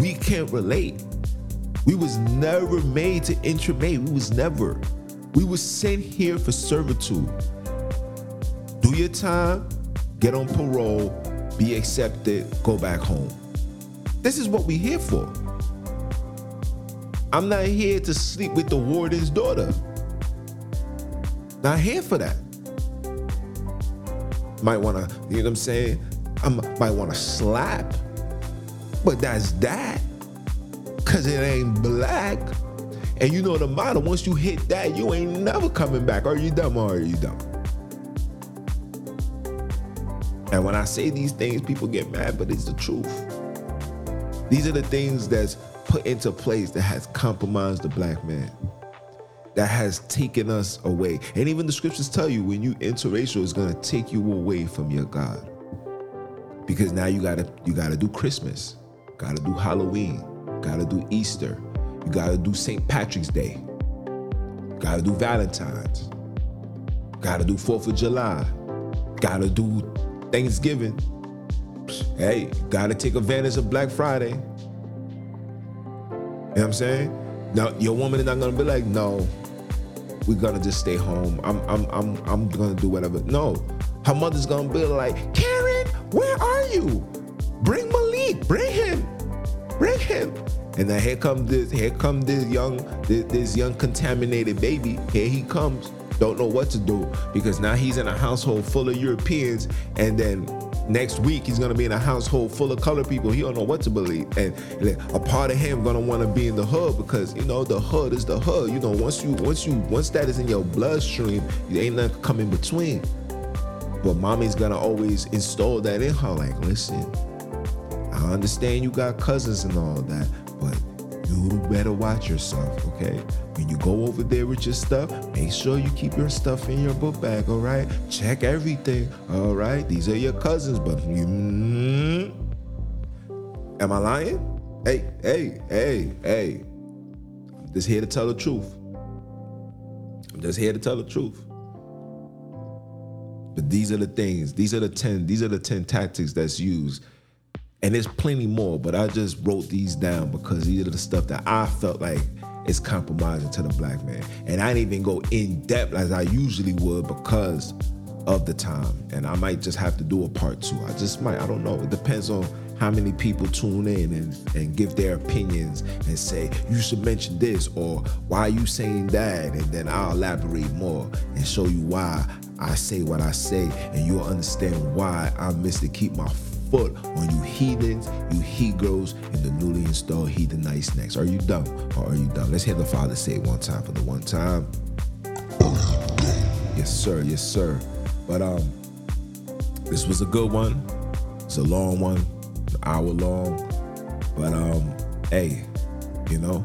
We can't relate. We was never made to intermate. We was never. We were sent here for servitude. Do your time, get on parole, be accepted, go back home. This is what we're here for. I'm not here to sleep with the warden's daughter. Not here for that. Might wanna, you know what I'm saying? I might wanna slap, but that's that. Cause it ain't black. And you know the motto, once you hit that, you ain't never coming back. Are you dumb or are you dumb? And when I say these things, people get mad, but it's the truth. These are the things that's put into place that has compromised the black man, that has taken us away. And even the scriptures tell you when you interracial, it's gonna take you away from your God. Because now you gotta you gotta do Christmas, gotta do Halloween, gotta do Easter. You gotta do Saint Patrick's Day. You gotta do Valentine's. You gotta do fourth of July. You gotta do Thanksgiving. Hey, you gotta take advantage of Black Friday. You know what I'm saying? Now your woman is not gonna be like, "No, we're gonna just stay home. I'm I'm I'm I'm gonna do whatever." No. Her mother's gonna be like, "Karen, where are you? Bring Malik, bring him, bring him." And now here comes this, here comes this young, this, this young contaminated baby. Here he comes, don't know what to do because now he's in a household full of Europeans, and then next week he's gonna be in a household full of colored people. He don't know what to believe, and, and a part of him gonna want to be in the hood because you know the hood is the hood. You know, once you, once you, once that is in your bloodstream, there ain't nothing coming between. But mommy's gonna always instill that in her, like, listen, I understand you got cousins and all that, but you better watch yourself, okay? When you go over there with your stuff, make sure you keep your stuff in your book bag, all right? Check everything, all right? These are your cousins, but you... Mm, am I lying? Hey, hey, hey, hey. I'm just here to tell the truth. I'm just here to tell the truth. But these are the things, these are the ten, these are the ten tactics that's used. And there's plenty more, but I just wrote these down because these are the stuff that I felt like is compromising to the black man. And I didn't even go in depth as I usually would because of the time. And I might just have to do a part two. I just might, I don't know. It depends on how many people tune in and, and give their opinions and say, you should mention this, or why are you saying that? And then I'll elaborate more and show you why I say what I say, and you'll understand why I miss to keep my foot on you heathens, you he-girls, and the newly installed heathenites next. Are you dumb or are you dumb? Let's hear the Father say it one time for the one time. Yes, sir. Yes, sir. But um, this was a good one. It's a long one, an hour long. But um, hey, you know,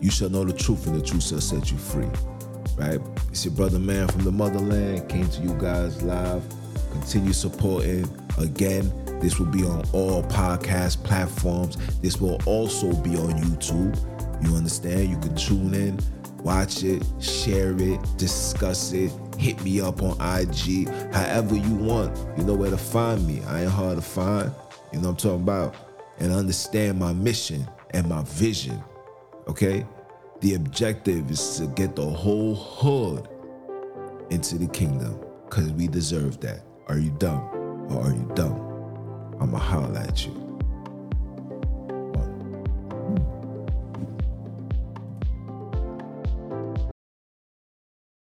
you shall know the truth and the truth shall set you free, right? It's your brother, man, from the motherland. Came to you guys live. Continue supporting. Again, this will be on all podcast platforms. This will also be on YouTube. You understand? You can tune in, watch it, share it, discuss it. Hit me up on I G, however you want. You know where to find me. I ain't hard to find. You know what I'm talking about? And understand my mission and my vision, okay? The objective is to get the whole hood into the kingdom because we deserve that. Are you dumb or are you dumb? I'ma holler at you.